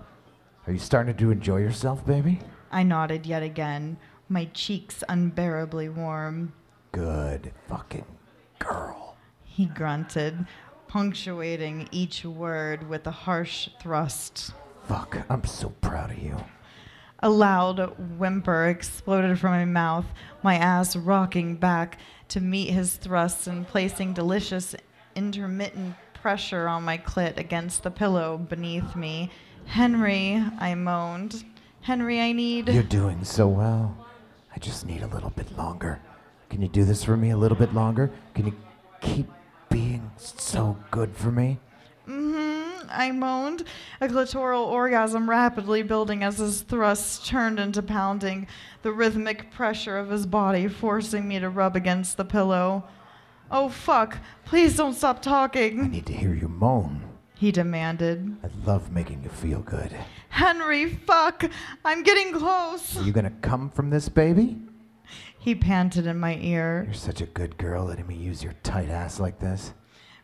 Are you starting to enjoy yourself, baby? I nodded yet again, my cheeks unbearably warm. Good fucking girl, he grunted, punctuating each word with a harsh thrust. Fuck, I'm so proud of you. A loud whimper exploded from my mouth, my ass rocking back to meet his thrusts and placing delicious intermittent pressure on my clit against the pillow beneath me. Henry, I moaned. Henry, I need... You're doing so well. I just need a little bit longer. Can you do this for me a little bit longer? Can you keep being so good for me? Mm-hmm, I moaned, a clitoral orgasm rapidly building as his thrusts turned into pounding, the rhythmic pressure of his body forcing me to rub against the pillow. Oh, fuck, please don't stop talking. I need to hear you moan, he demanded. I love making you feel good. Henry, fuck, I'm getting close. Are you gonna come from this, baby? He panted in my ear. You're such a good girl letting me use your tight ass like this.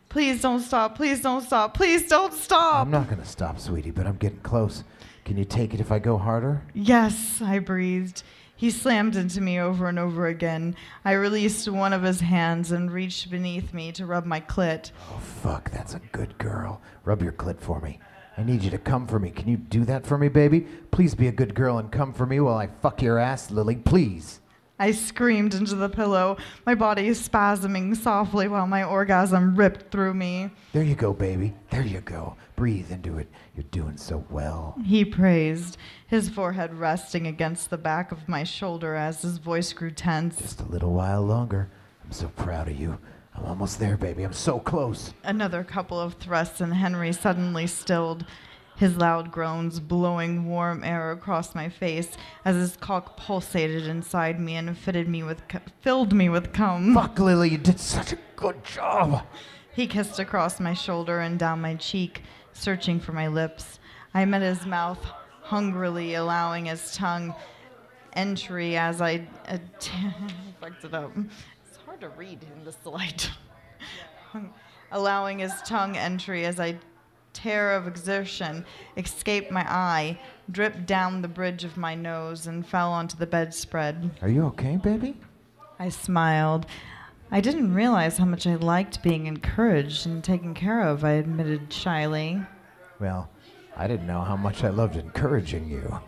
Please don't stop, please don't stop, please don't stop. I'm not going to stop, sweetie, but I'm getting close. Can you take it if I go harder? Yes, I breathed. He slammed into me over and over again. I released one of his hands and reached beneath me to rub my clit. Oh, fuck, that's a good girl. Rub your clit for me. I need you to come for me. Can you do that for me, baby? Please be a good girl and come for me while I fuck your ass, Lily, please. I screamed into the pillow, my body spasming softly while my orgasm ripped through me. There you go, baby. There you go. Breathe into it. You're doing so well. He praised, his forehead resting against the back of my shoulder as his voice grew tense. Just a little while longer. I'm so proud of you. I'm almost there, baby. I'm so close. Another couple of thrusts and Henry suddenly stilled, his loud groans blowing warm air across my face as his cock pulsated inside me and filled me with cum. Fuck, Lily, you did such a good job. He kissed across my shoulder and down my cheek, searching for my lips. I met his mouth hungrily, allowing his tongue entry as I... fucked it up. It's hard to read in this light. Allowing his tongue entry as I... Tear of exertion escaped my eye, dripped down the bridge of my nose, and fell onto the bedspread. Are you okay, baby? I smiled. I didn't realize how much I liked being encouraged and taken care of, I admitted shyly. Well, I didn't know how much I loved encouraging you.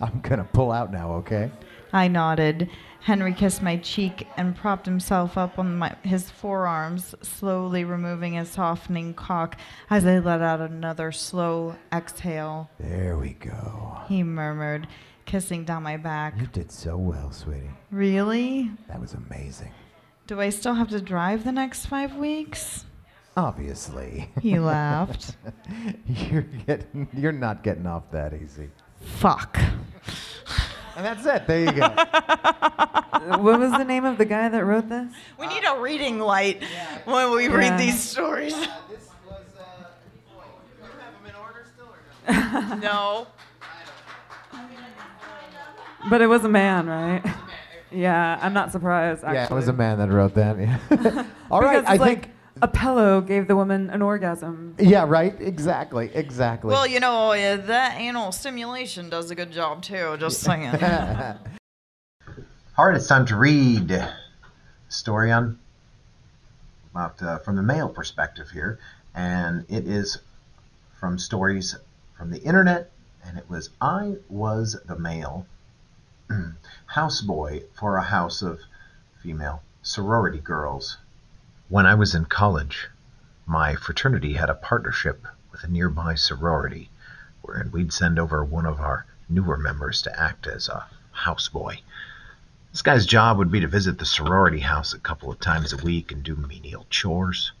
I'm gonna pull out now, okay? I nodded. Henry kissed my cheek and propped himself up on his forearms, slowly removing his softening cock as I let out another slow exhale. There we go, he murmured, kissing down my back. You did so well, sweetie. Really? That was amazing. Do I still have to drive the next 5 weeks? Obviously. He laughed. You're not getting off that easy. Fuck. And that's it. There you go. What was the name of the guy that wrote this? We need a reading light when we read these stories. This was, do you have them in order still or no? No. But it was a man, right? Yeah, I'm not surprised, actually. Yeah, it was a man that wrote that. Yeah. All right, I think... A pillow gave the woman an orgasm. Yeah, right? Exactly, exactly. Well, you know, that anal stimulation does a good job, too. Just saying. All right, it's time to read a story from the male perspective here. And it is from stories from the internet. And it was, I was the male houseboy for a house of female sorority girls. When I was in college, my fraternity had a partnership with a nearby sorority, wherein we'd send over one of our newer members to act as a houseboy. This guy's job would be to visit the sorority house a couple of times a week and do menial chores,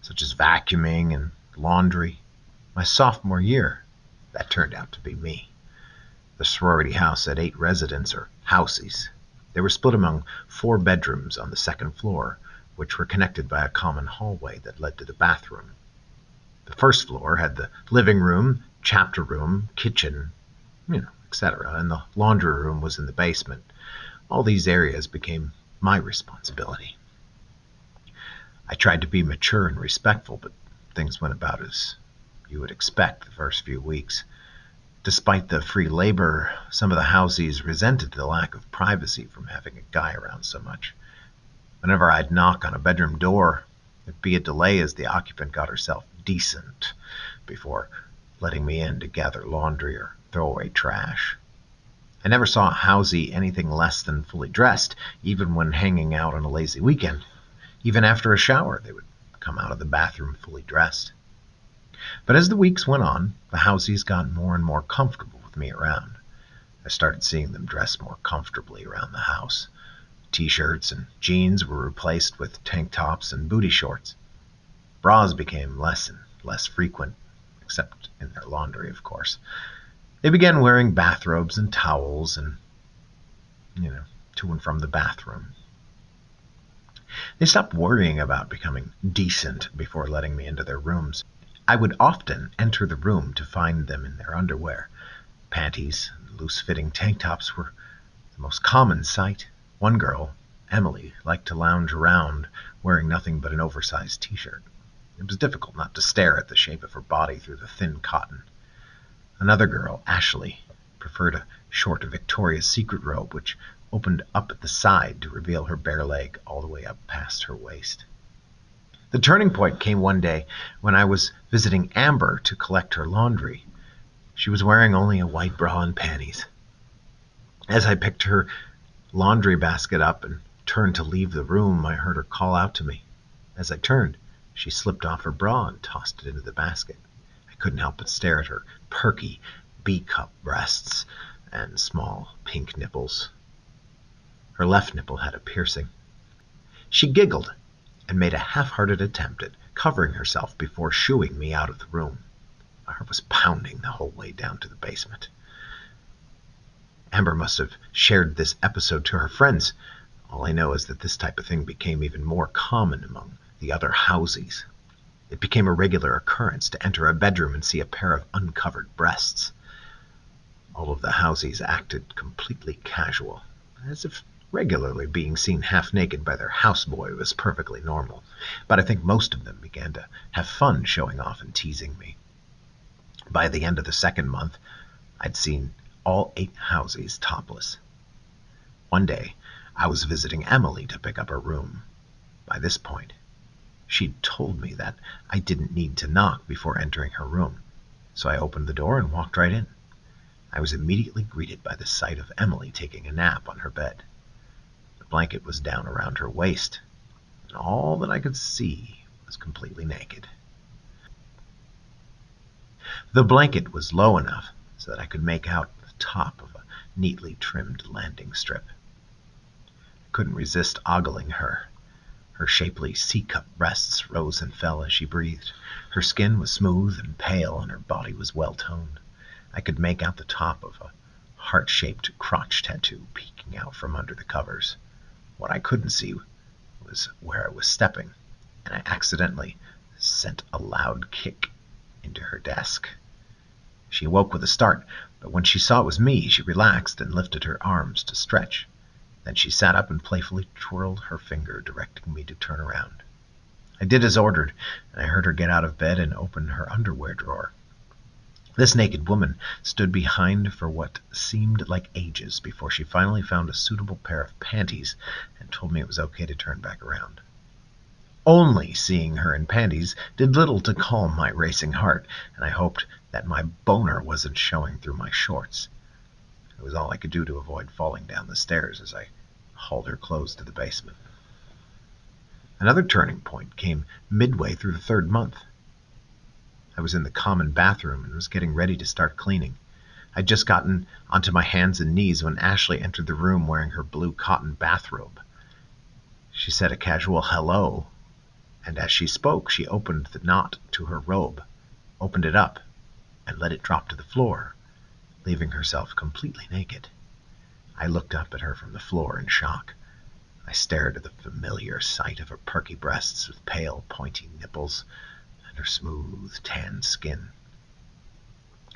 such as vacuuming and laundry. My sophomore year, that turned out to be me. The sorority house had 8 residents, or housies. They were split among 4 bedrooms on the second floor, which were connected by a common hallway that led to the bathroom. The first floor had the living room, chapter room, kitchen, etc., and the laundry room was in the basement. All these areas became my responsibility. I tried to be mature and respectful, but things went about as you would expect the first few weeks. Despite the free labor, some of the housies resented the lack of privacy from having a guy around so much. Whenever I'd knock on a bedroom door, there'd be a delay as the occupant got herself decent before letting me in to gather laundry or throw away trash. I never saw Housie anything less than fully dressed, even when hanging out on a lazy weekend. Even after a shower, they would come out of the bathroom fully dressed. But as the weeks went on, the Housies got more and more comfortable with me around. I started seeing them dress more comfortably around the house. T-shirts and jeans were replaced with tank tops and booty shorts. Bras became less and less frequent, except in their laundry, of course. They began wearing bathrobes and towels and, to and from the bathroom. They stopped worrying about becoming decent before letting me into their rooms. I would often enter the room to find them in their underwear. Panties and loose-fitting tank tops were the most common sight. One girl, Emily, liked to lounge around wearing nothing but an oversized T-shirt. It was difficult not to stare at the shape of her body through the thin cotton. Another girl, Ashley, preferred a short Victoria's Secret robe, which opened up at the side to reveal her bare leg all the way up past her waist. The turning point came one day when I was visiting Amber to collect her laundry. She was wearing only a white bra and panties. As I picked her laundry basket up and turned to leave the room, I heard her call out to me. As I turned, she slipped off her bra and tossed it into the basket. I couldn't help but stare at her perky B-cup breasts and small pink nipples. Her left nipple had a piercing. She giggled and made a half-hearted attempt at covering herself before shooing me out of the room. My heart was pounding the whole way down to the basement. Amber must have shared this episode to her friends. All I know is that this type of thing became even more common among the other Housies. It became a regular occurrence to enter a bedroom and see a pair of uncovered breasts. All of the Housies acted completely casual, as if regularly being seen half-naked by their houseboy was perfectly normal, but I think most of them began to have fun showing off and teasing me. By the end of the second month, I'd seen all 8 Housies topless. One day, I was visiting Emily to pick up her room. By this point, she'd told me that I didn't need to knock before entering her room, so I opened the door and walked right in. I was immediately greeted by the sight of Emily taking a nap on her bed. Blanket was down around her waist, and all that I could see was completely naked. The blanket was low enough so that I could make out the top of a neatly trimmed landing strip. I couldn't resist ogling her. Her shapely C-cup breasts rose and fell as she breathed. Her skin was smooth and pale, and her body was well-toned. I could make out the top of a heart-shaped crotch tattoo peeking out from under the covers. What I couldn't see was where I was stepping, and I accidentally sent a loud kick into her desk. She awoke with a start, but when she saw it was me, she relaxed and lifted her arms to stretch. Then she sat up and playfully twirled her finger, directing me to turn around. I did as ordered, and I heard her get out of bed and open her underwear drawer. This naked woman stood behind for what seemed like ages before she finally found a suitable pair of panties and told me it was okay to turn back around. Only seeing her in panties did little to calm my racing heart, and I hoped that my boner wasn't showing through my shorts. It was all I could do to avoid falling down the stairs as I hauled her clothes to the basement. Another turning point came midway through the third month. I was in the common bathroom and was getting ready to start cleaning. I'd just gotten onto my hands and knees when Ashley entered the room wearing her blue cotton bathrobe. She said a casual hello, and as she spoke, she opened the knot to her robe, opened it up, and let it drop to the floor, leaving herself completely naked. I looked up at her from the floor in shock. I stared at the familiar sight of her perky breasts with pale, pointy nipples, and her smooth, tan skin.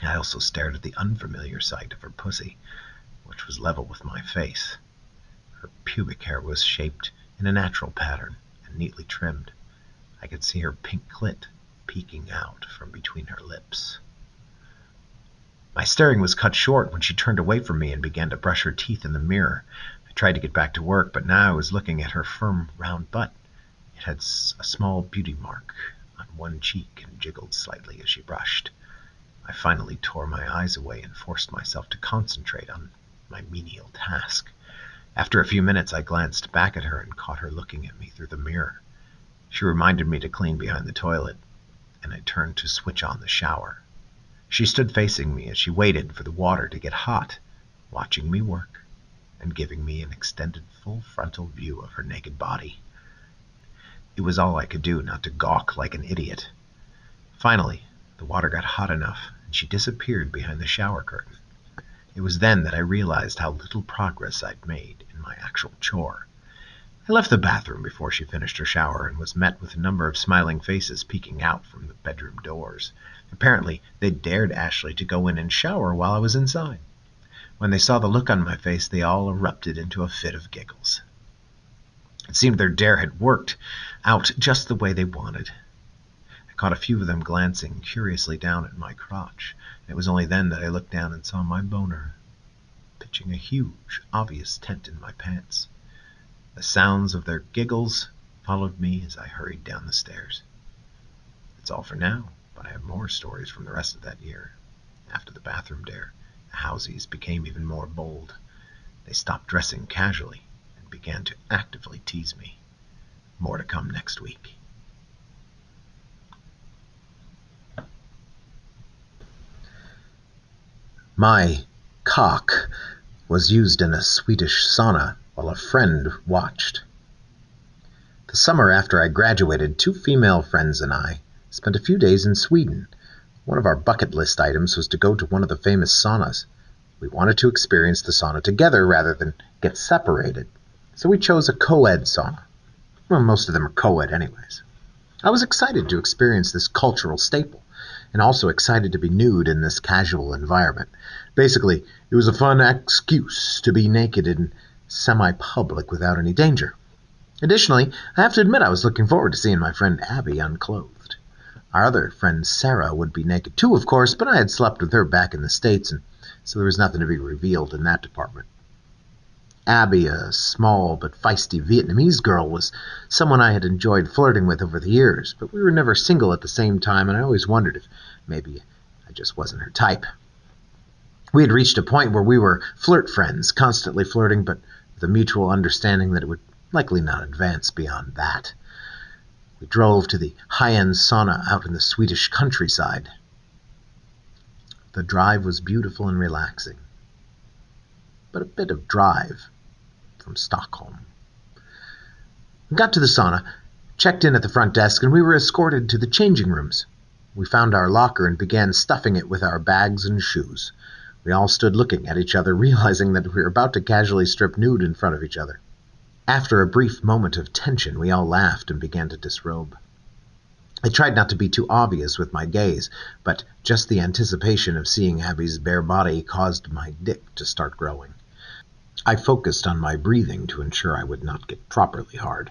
I also stared at the unfamiliar sight of her pussy, which was level with my face. Her pubic hair was shaped in a natural pattern and neatly trimmed. I could see her pink clit peeking out from between her lips. My staring was cut short when she turned away from me and began to brush her teeth in the mirror. I tried to get back to work, but now I was looking at her firm, round butt. It had a small beauty mark on one cheek and jiggled slightly as she brushed. I finally tore my eyes away and forced myself to concentrate on my menial task. After a few minutes, I glanced back at her and caught her looking at me through the mirror. She reminded me to clean behind the toilet, and I turned to switch on the shower. She stood facing me as she waited for the water to get hot, watching me work and giving me an extended full frontal view of her naked body. It was all I could do not to gawk like an idiot. Finally, the water got hot enough, and she disappeared behind the shower curtain. It was then that I realized how little progress I'd made in my actual chore. I left the bathroom before she finished her shower and was met with a number of smiling faces peeking out from the bedroom doors. Apparently, they dared Ashley to go in and shower while I was inside. When they saw the look on my face, they all erupted into a fit of giggles. It seemed their dare had worked out just the way they wanted. I caught a few of them glancing curiously down at my crotch. It was only then that I looked down and saw my boner, pitching a huge, obvious tent in my pants. The sounds of their giggles followed me as I hurried down the stairs. That's all for now, but I have more stories from the rest of that year. After the bathroom dare, the Housies became even more bold. They stopped dressing casually and began to actively tease me. More to come next week. My cock was used in a Swedish sauna while a friend watched. The summer after I graduated, two female friends and I spent a few days in Sweden. One of our bucket list items was to go to one of the famous saunas. We wanted to experience the sauna together rather than get separated, so we chose a co-ed sauna. Well, most of them are co-ed anyways. I was excited to experience this cultural staple, and also excited to be nude in this casual environment. Basically, it was a fun excuse to be naked in semi-public without any danger. Additionally, I have to admit I was looking forward to seeing my friend Abby unclothed. Our other friend Sarah would be naked too, of course, but I had slept with her back in the States, and so there was nothing to be revealed in that department. Abby, a small but feisty Vietnamese girl, was someone I had enjoyed flirting with over the years, but we were never single at the same time, and I always wondered if maybe I just wasn't her type. We had reached a point where we were flirt friends, constantly flirting, but with a mutual understanding that it would likely not advance beyond that. We drove to the high-end sauna out in the Swedish countryside. The drive was beautiful and relaxing, but a bit of drive from Stockholm. We got to the sauna, checked in at the front desk, and we were escorted to the changing rooms. We found our locker and began stuffing it with our bags and shoes. We all stood looking at each other, realizing that we were about to casually strip nude in front of each other. After a brief moment of tension, we all laughed and began to disrobe. I tried not to be too obvious with my gaze, but just the anticipation of seeing Abby's bare body caused my dick to start growing. I focused on my breathing to ensure I would not get properly hard,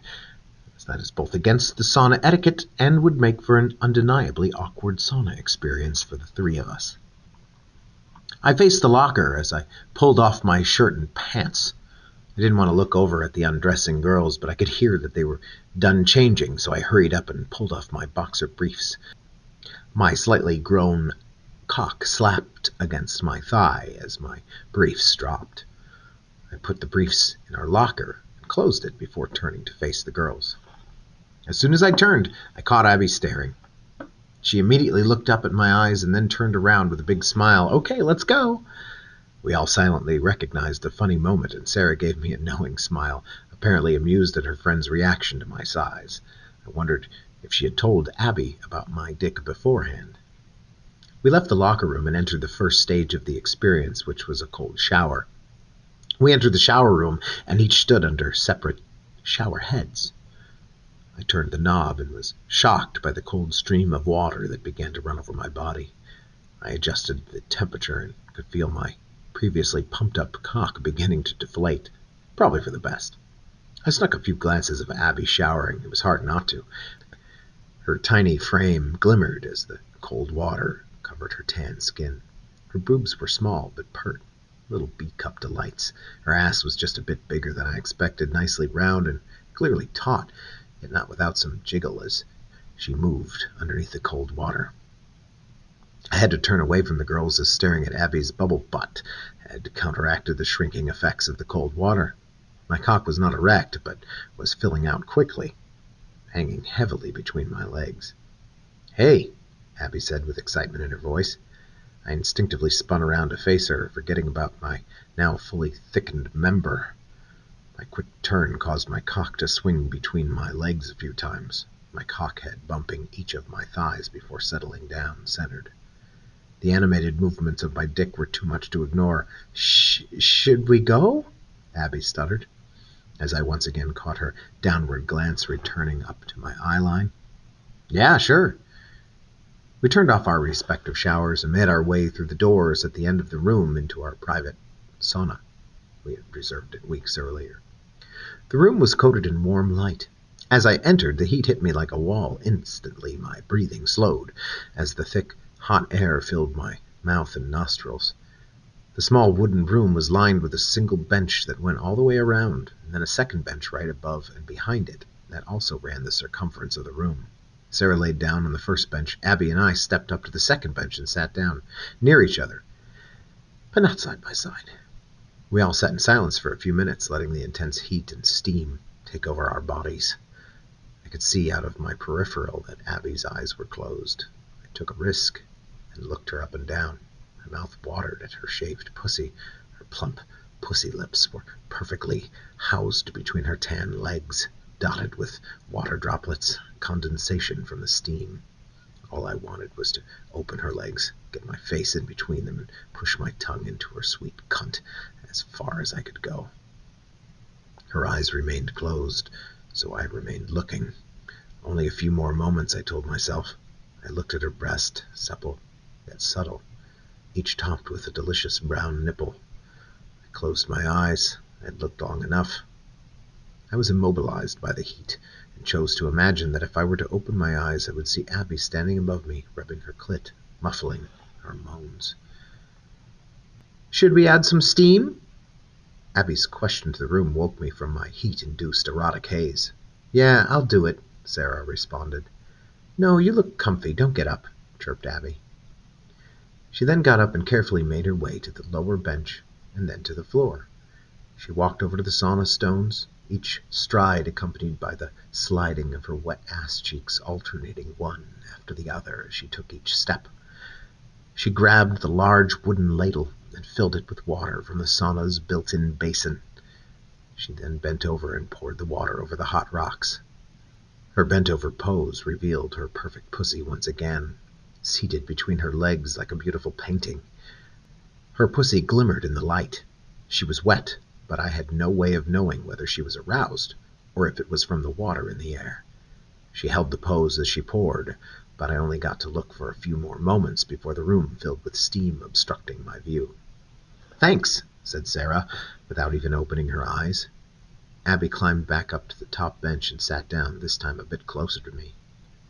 as that is both against the sauna etiquette and would make for an undeniably awkward sauna experience for the three of us. I faced the locker as I pulled off my shirt and pants. I didn't want to look over at the undressing girls, but I could hear that they were done changing, so I hurried up and pulled off my boxer briefs. My slightly grown cock slapped against my thigh as my briefs dropped. I put the briefs in our locker and closed it before turning to face the girls. As soon as I turned, I caught Abby staring. She immediately looked up at my eyes and then turned around with a big smile. "Okay, let's go." We all silently recognized the funny moment, and Sarah gave me a knowing smile, apparently amused at her friend's reaction to my size. I wondered if she had told Abby about my dick beforehand. We left the locker room and entered the first stage of the experience, which was a cold shower. We entered the shower room, and each stood under separate shower heads. I turned the knob and was shocked by the cold stream of water that began to run over my body. I adjusted the temperature and could feel my previously pumped-up cock beginning to deflate, probably for the best. I snuck a few glances of Abby showering. It was hard not to. Her tiny frame glimmered as the cold water covered her tan skin. Her boobs were small but pert, little B-cup delights. Her ass was just a bit bigger than I expected, nicely round and clearly taut, yet not without some jiggle as she moved underneath the cold water. I had to turn away from the girls as staring at Abby's bubble butt had counteracted the shrinking effects of the cold water. My cock was not erect, but was filling out quickly, hanging heavily between my legs. "Hey," Abby said with excitement in her voice. I instinctively spun around to face her, forgetting about my now fully thickened member. My quick turn caused my cock to swing between my legs a few times, my cockhead bumping each of my thighs before settling down, centered. The animated movements of my dick were too much to ignore. "Should we go?" Abby stuttered, as I once again caught her downward glance returning up to my eyeline. "Yeah, sure." We turned off our respective showers and made our way through the doors at the end of the room into our private sauna. We had reserved it weeks earlier. The room was coated in warm light. As I entered, the heat hit me like a wall. Instantly, my breathing slowed as the thick, hot air filled my mouth and nostrils. The small wooden room was lined with a single bench that went all the way around, and then a second bench right above and behind it that also ran the circumference of the room. Sarah laid down on the first bench. Abby and I stepped up to the second bench and sat down near each other, but not side by side. We all sat in silence for a few minutes, letting the intense heat and steam take over our bodies. I could see out of my peripheral that Abby's eyes were closed. I took a risk and looked her up and down. My mouth watered at her shaved pussy. Her plump pussy lips were perfectly housed between her tan legs, dotted with water droplets, condensation from the steam. All I wanted was to open her legs, get my face in between them, and push my tongue into her sweet cunt as far as I could go. Her eyes remained closed, so I remained looking. Only a few more moments, I told myself. I looked at her breast, supple yet subtle, each topped with a delicious brown nipple. I closed my eyes. I had looked long enough. I was immobilized by the heat, and chose to imagine that if I were to open my eyes, I would see Abby standing above me, rubbing her clit, muffling her moans. "Should we add some steam?" Abby's question to the room woke me from my heat-induced erotic haze. "Yeah, I'll do it," Sarah responded. "No, you look comfy. Don't get up," chirped Abby. She then got up and carefully made her way to the lower bench and then to the floor. She walked over to the sauna stones, each stride accompanied by the sliding of her wet ass cheeks, alternating one after the other as she took each step. She grabbed the large wooden ladle and filled it with water from the sauna's built-in basin. She then bent over and poured the water over the hot rocks. Her bent-over pose revealed her perfect pussy once again, seated between her legs like a beautiful painting. Her pussy glimmered in the light. She was wet, but I had no way of knowing whether she was aroused or if it was from the water in the air. She held the pose as she poured, but I only got to look for a few more moments before the room filled with steam obstructing my view. "Thanks," said Sarah, without even opening her eyes. Abby climbed back up to the top bench and sat down, this time a bit closer to me.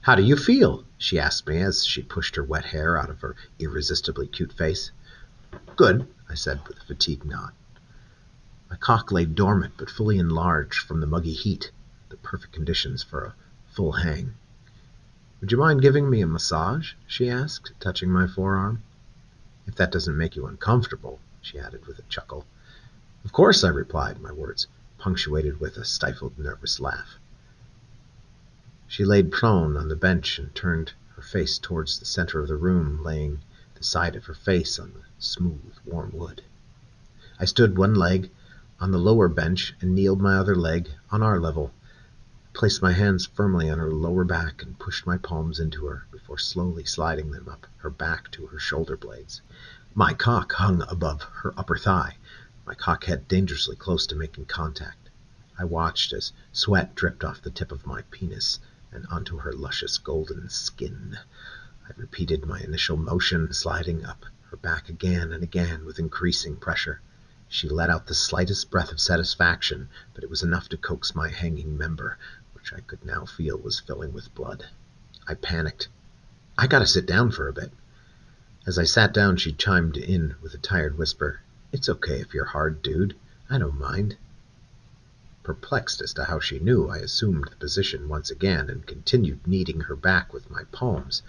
"How do you feel?" she asked me as she pushed her wet hair out of her irresistibly cute face. "Good," I said with a fatigued nod. My cock lay dormant but fully enlarged from the muggy heat, the perfect conditions for a full hang. "Would you mind giving me a massage?" she asked, touching my forearm. "If that doesn't make you uncomfortable," she added with a chuckle. "Of course," I replied, my words punctuated with a stifled, nervous laugh. She laid prone on the bench and turned her face towards the center of the room, laying the side of her face on the smooth, warm wood. I stood one leg on the lower bench and kneeled my other leg on our level. I placed my hands firmly on her lower back and pushed my palms into her before slowly sliding them up her back to her shoulder blades. My cock hung above her upper thigh, my cock head dangerously close to making contact. I watched as sweat dripped off the tip of my penis and onto her luscious golden skin. I repeated my initial motion, sliding up her back again and again with increasing pressure. She let out the slightest breath of satisfaction, but it was enough to coax my hanging member, which I could now feel was filling with blood. I panicked. "I gotta sit down for a bit." As I sat down, she chimed in with a tired whisper. "It's okay if you're hard, dude. I don't mind." Perplexed as to how she knew, I assumed the position once again and continued kneading her back with my palms.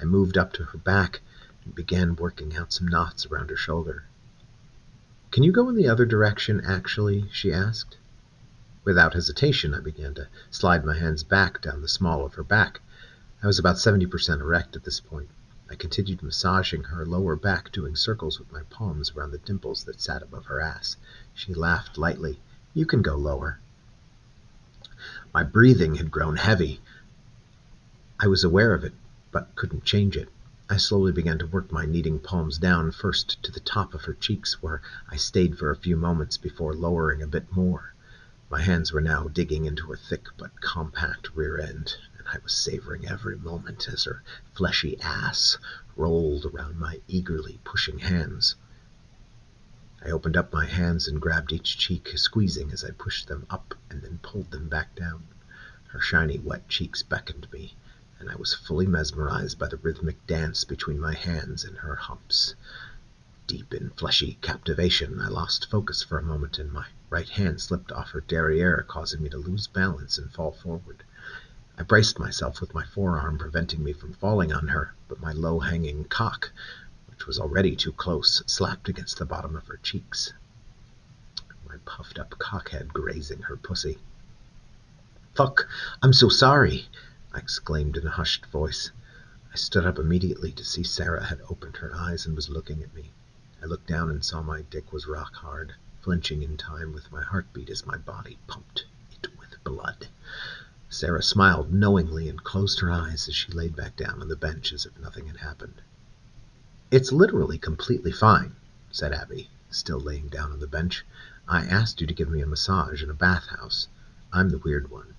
I moved up to her back and began working out some knots around her shoulder. "Can you go in the other direction, actually?" she asked. Without hesitation, I began to slide my hands back down the small of her back. I was about 70% erect at this point. I continued massaging her lower back, doing circles with my palms around the dimples that sat above her ass. She laughed lightly. "You can go lower." My breathing had grown heavy. I was aware of it, but couldn't change it. I slowly began to work my kneading palms down, first to the top of her cheeks, where I stayed for a few moments before lowering a bit more. My hands were now digging into her thick but compact rear end, and I was savoring every moment as her fleshy ass rolled around my eagerly pushing hands. I opened up my hands and grabbed each cheek, squeezing as I pushed them up and then pulled them back down. Her shiny, wet cheeks beckoned me, and I was fully mesmerized by the rhythmic dance between my hands and her humps. Deep in fleshy captivation, I lost focus for a moment, and my right hand slipped off her derriere, causing me to lose balance and fall forward. I braced myself with my forearm, preventing me from falling on her, but my low-hanging cock, which was already too close, slapped against the bottom of her cheeks, my puffed-up cockhead grazing her pussy. "Fuck, I'm so sorry!" I exclaimed in a hushed voice. I stood up immediately to see Sarah had opened her eyes and was looking at me. I looked down and saw my dick was rock hard, flinching in time with my heartbeat as my body pumped it with blood. Sarah smiled knowingly and closed her eyes as she laid back down on the bench as if nothing had happened. "It's literally completely fine," said Abby, still laying down on the bench. "I asked you to give me a massage in a bathhouse. I'm the weird one."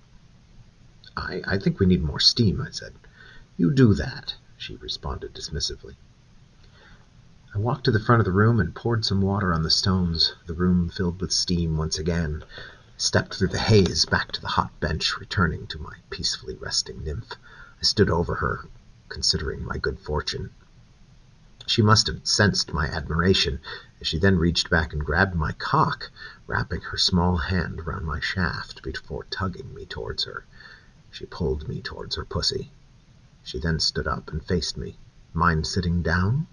I think we need more steam," I said. "You do that," she responded dismissively. I walked to the front of the room and poured some water on the stones. The room filled with steam once again. I stepped through the haze back to the hot bench, returning to my peacefully resting nymph. I stood over her, considering my good fortune. She must have sensed my admiration, as she then reached back and grabbed my cock, wrapping her small hand round my shaft before tugging me towards her. She pulled me towards her pussy. She then stood up and faced me. "Mind sitting down?"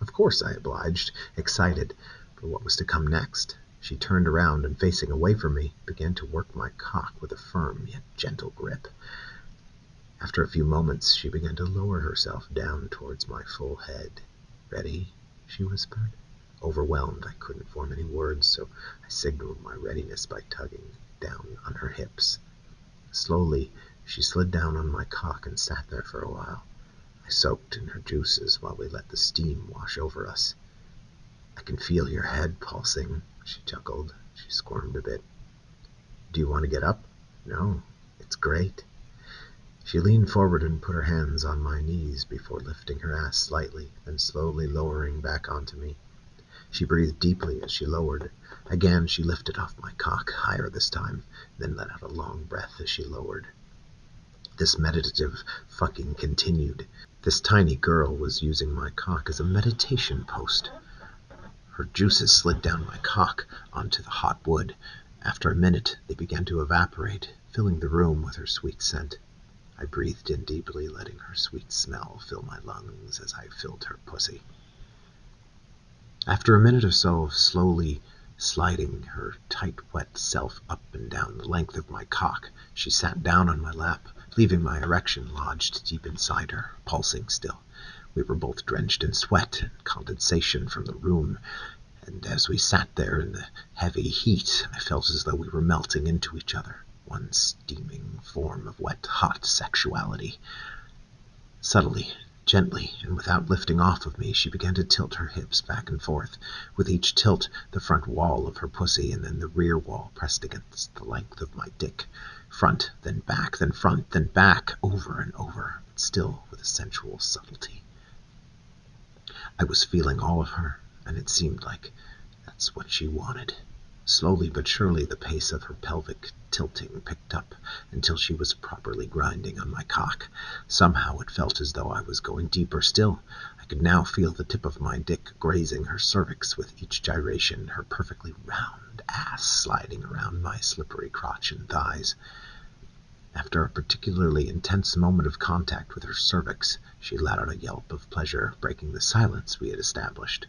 Of course I obliged, excited for what was to come next. She turned around and, facing away from me, began to work my cock with a firm yet gentle grip. After a few moments, she began to lower herself down towards my full head. "Ready?" she whispered. Overwhelmed, I couldn't form any words, so I signaled my readiness by tugging down on her hips. Slowly, she slid down on my cock and sat there for a while. I soaked in her juices while we let the steam wash over us. "I can feel your head pulsing," she chuckled. She squirmed a bit. "Do you want to get up?" "No, it's great." She leaned forward and put her hands on my knees before lifting her ass slightly, then slowly lowering back onto me. She breathed deeply as she lowered. Again, she lifted off my cock, higher this time, then let out a long breath as she lowered. This meditative fucking continued. This tiny girl was using my cock as a meditation post. Her juices slid down my cock onto the hot wood. After a minute, they began to evaporate, filling the room with her sweet scent. I breathed in deeply, letting her sweet smell fill my lungs as I filled her pussy. After a minute or so of slowly sliding her tight, wet self up and down the length of my cock, she sat down on my lap, leaving my erection lodged deep inside her, pulsing still. We were both drenched in sweat and condensation from the room, and as we sat there in the heavy heat, I felt as though we were melting into each other, one steaming form of wet, hot sexuality. Subtly, gently, and without lifting off of me, she began to tilt her hips back and forth. With each tilt, the front wall of her pussy and then the rear wall pressed against the length of my dick. Front, then back, then front, then back, over and over, but still with a sensual subtlety. I was feeling all of her, and it seemed like that's what she wanted. Slowly but surely, the pace of her pelvic tilting picked up until she was properly grinding on my cock. Somehow it felt as though I was going deeper still. I could now feel the tip of my dick grazing her cervix with each gyration, her perfectly round ass sliding around my slippery crotch and thighs. After a particularly intense moment of contact with her cervix, she let out a yelp of pleasure, breaking the silence we had established.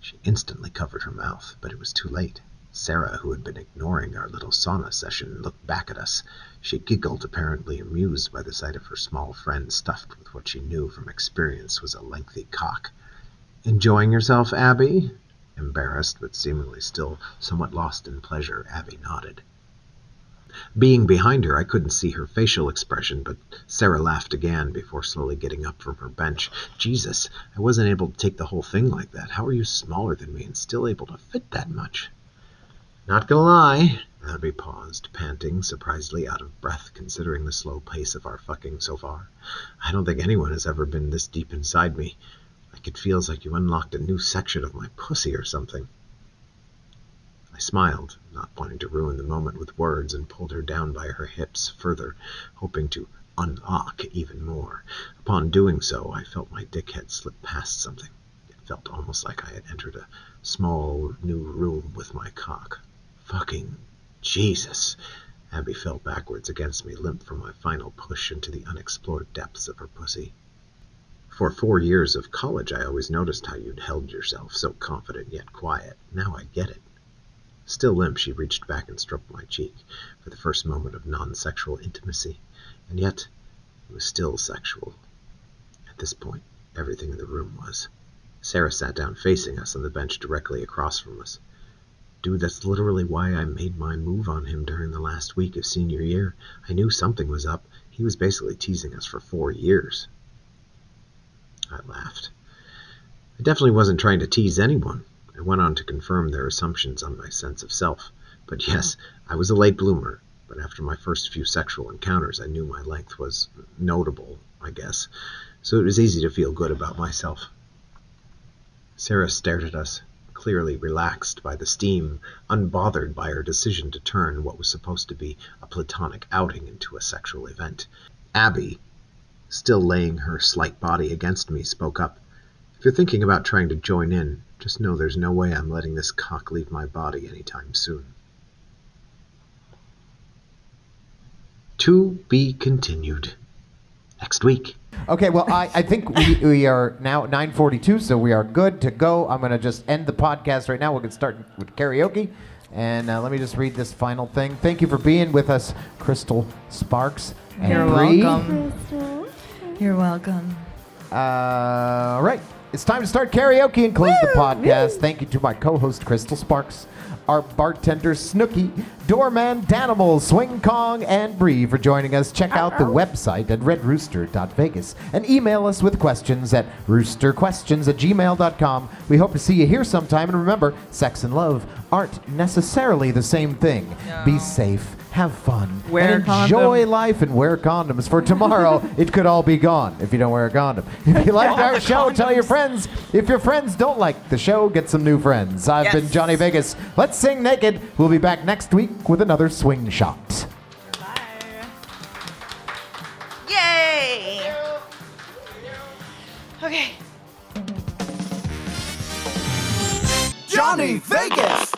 She instantly covered her mouth, but it was too late. Sarah, who had been ignoring our little sauna session, looked back at us. She giggled, apparently amused by the sight of her small friend stuffed with what she knew from experience was a lengthy cock. "Enjoying yourself, Abby?" Embarrassed, but seemingly still somewhat lost in pleasure, Abby nodded. Being behind her, I couldn't see her facial expression, but Sarah laughed again before slowly getting up from her bench. "Jesus, I wasn't able to take the whole thing like that. How are you smaller than me and still able to fit that much?" "Not gonna lie." Abby paused, panting, surprisingly out of breath considering the slow pace of our fucking so far. "I don't think anyone has ever been this deep inside me. Like it feels like you unlocked a new section of my pussy or something." I smiled, not wanting to ruin the moment with words, and pulled her down by her hips further, hoping to unlock even more. Upon doing so, I felt my dickhead slip past something. It felt almost like I had entered a small new room with my cock. "Fucking Jesus!" Abby fell backwards against me, limp from my final push into the unexplored depths of her pussy. For 4 years of college, I always noticed how you'd held yourself, so confident yet quiet. Now I get it. Still limp, she reached back and stroked my cheek for the first moment of non-sexual intimacy, and yet it was still sexual. At this point, everything in the room was. Sarah sat down facing us on the bench directly across from us. "Dude, that's literally why I made my move on him during the last week of senior year. I knew something was up. He was basically teasing us for 4 years." I laughed. I definitely wasn't trying to tease anyone. I went on to confirm their assumptions on my sense of self. But yes, I was a late bloomer, but after my first few sexual encounters, I knew my length was notable, I guess, so it was easy to feel good about myself. Sarah stared at us, clearly relaxed by the steam, unbothered by her decision to turn what was supposed to be a platonic outing into a sexual event. Abby, still laying her slight body against me, spoke up. "If you're thinking about trying to join in, just know there's no way I'm letting this cock leave my body anytime soon." To be continued next week. Okay, well, I think we are now 9:42, so we are good to go. I'm going to just end the podcast right now. We'll get started with karaoke. And let me just read this final thing. Thank you for being with us, Crystal Sparks and Brie. Welcome. Crystal. You're welcome. All right. It's time to start karaoke and close the podcast. Thank you to my co-host, Crystal Sparks, our bartender, Snooky, doorman, Danimal, Swing Kong, and Bree for joining us. Check out the website at redrooster.vegas and email us with questions at roosterquestions@gmail.com. We hope to see you here sometime. And remember, sex and love aren't necessarily the same thing. No. Be safe. Have fun. Wear and enjoy life and wear condoms. For tomorrow, it could all be gone if you don't wear a condom. If you liked our show, tell your friends. If your friends don't like the show, get some new friends. I've been Johnny Vegas. Let's sing naked. We'll be back next week with another Swing Shot. Bye. Yay. Okay. Johnny Vegas.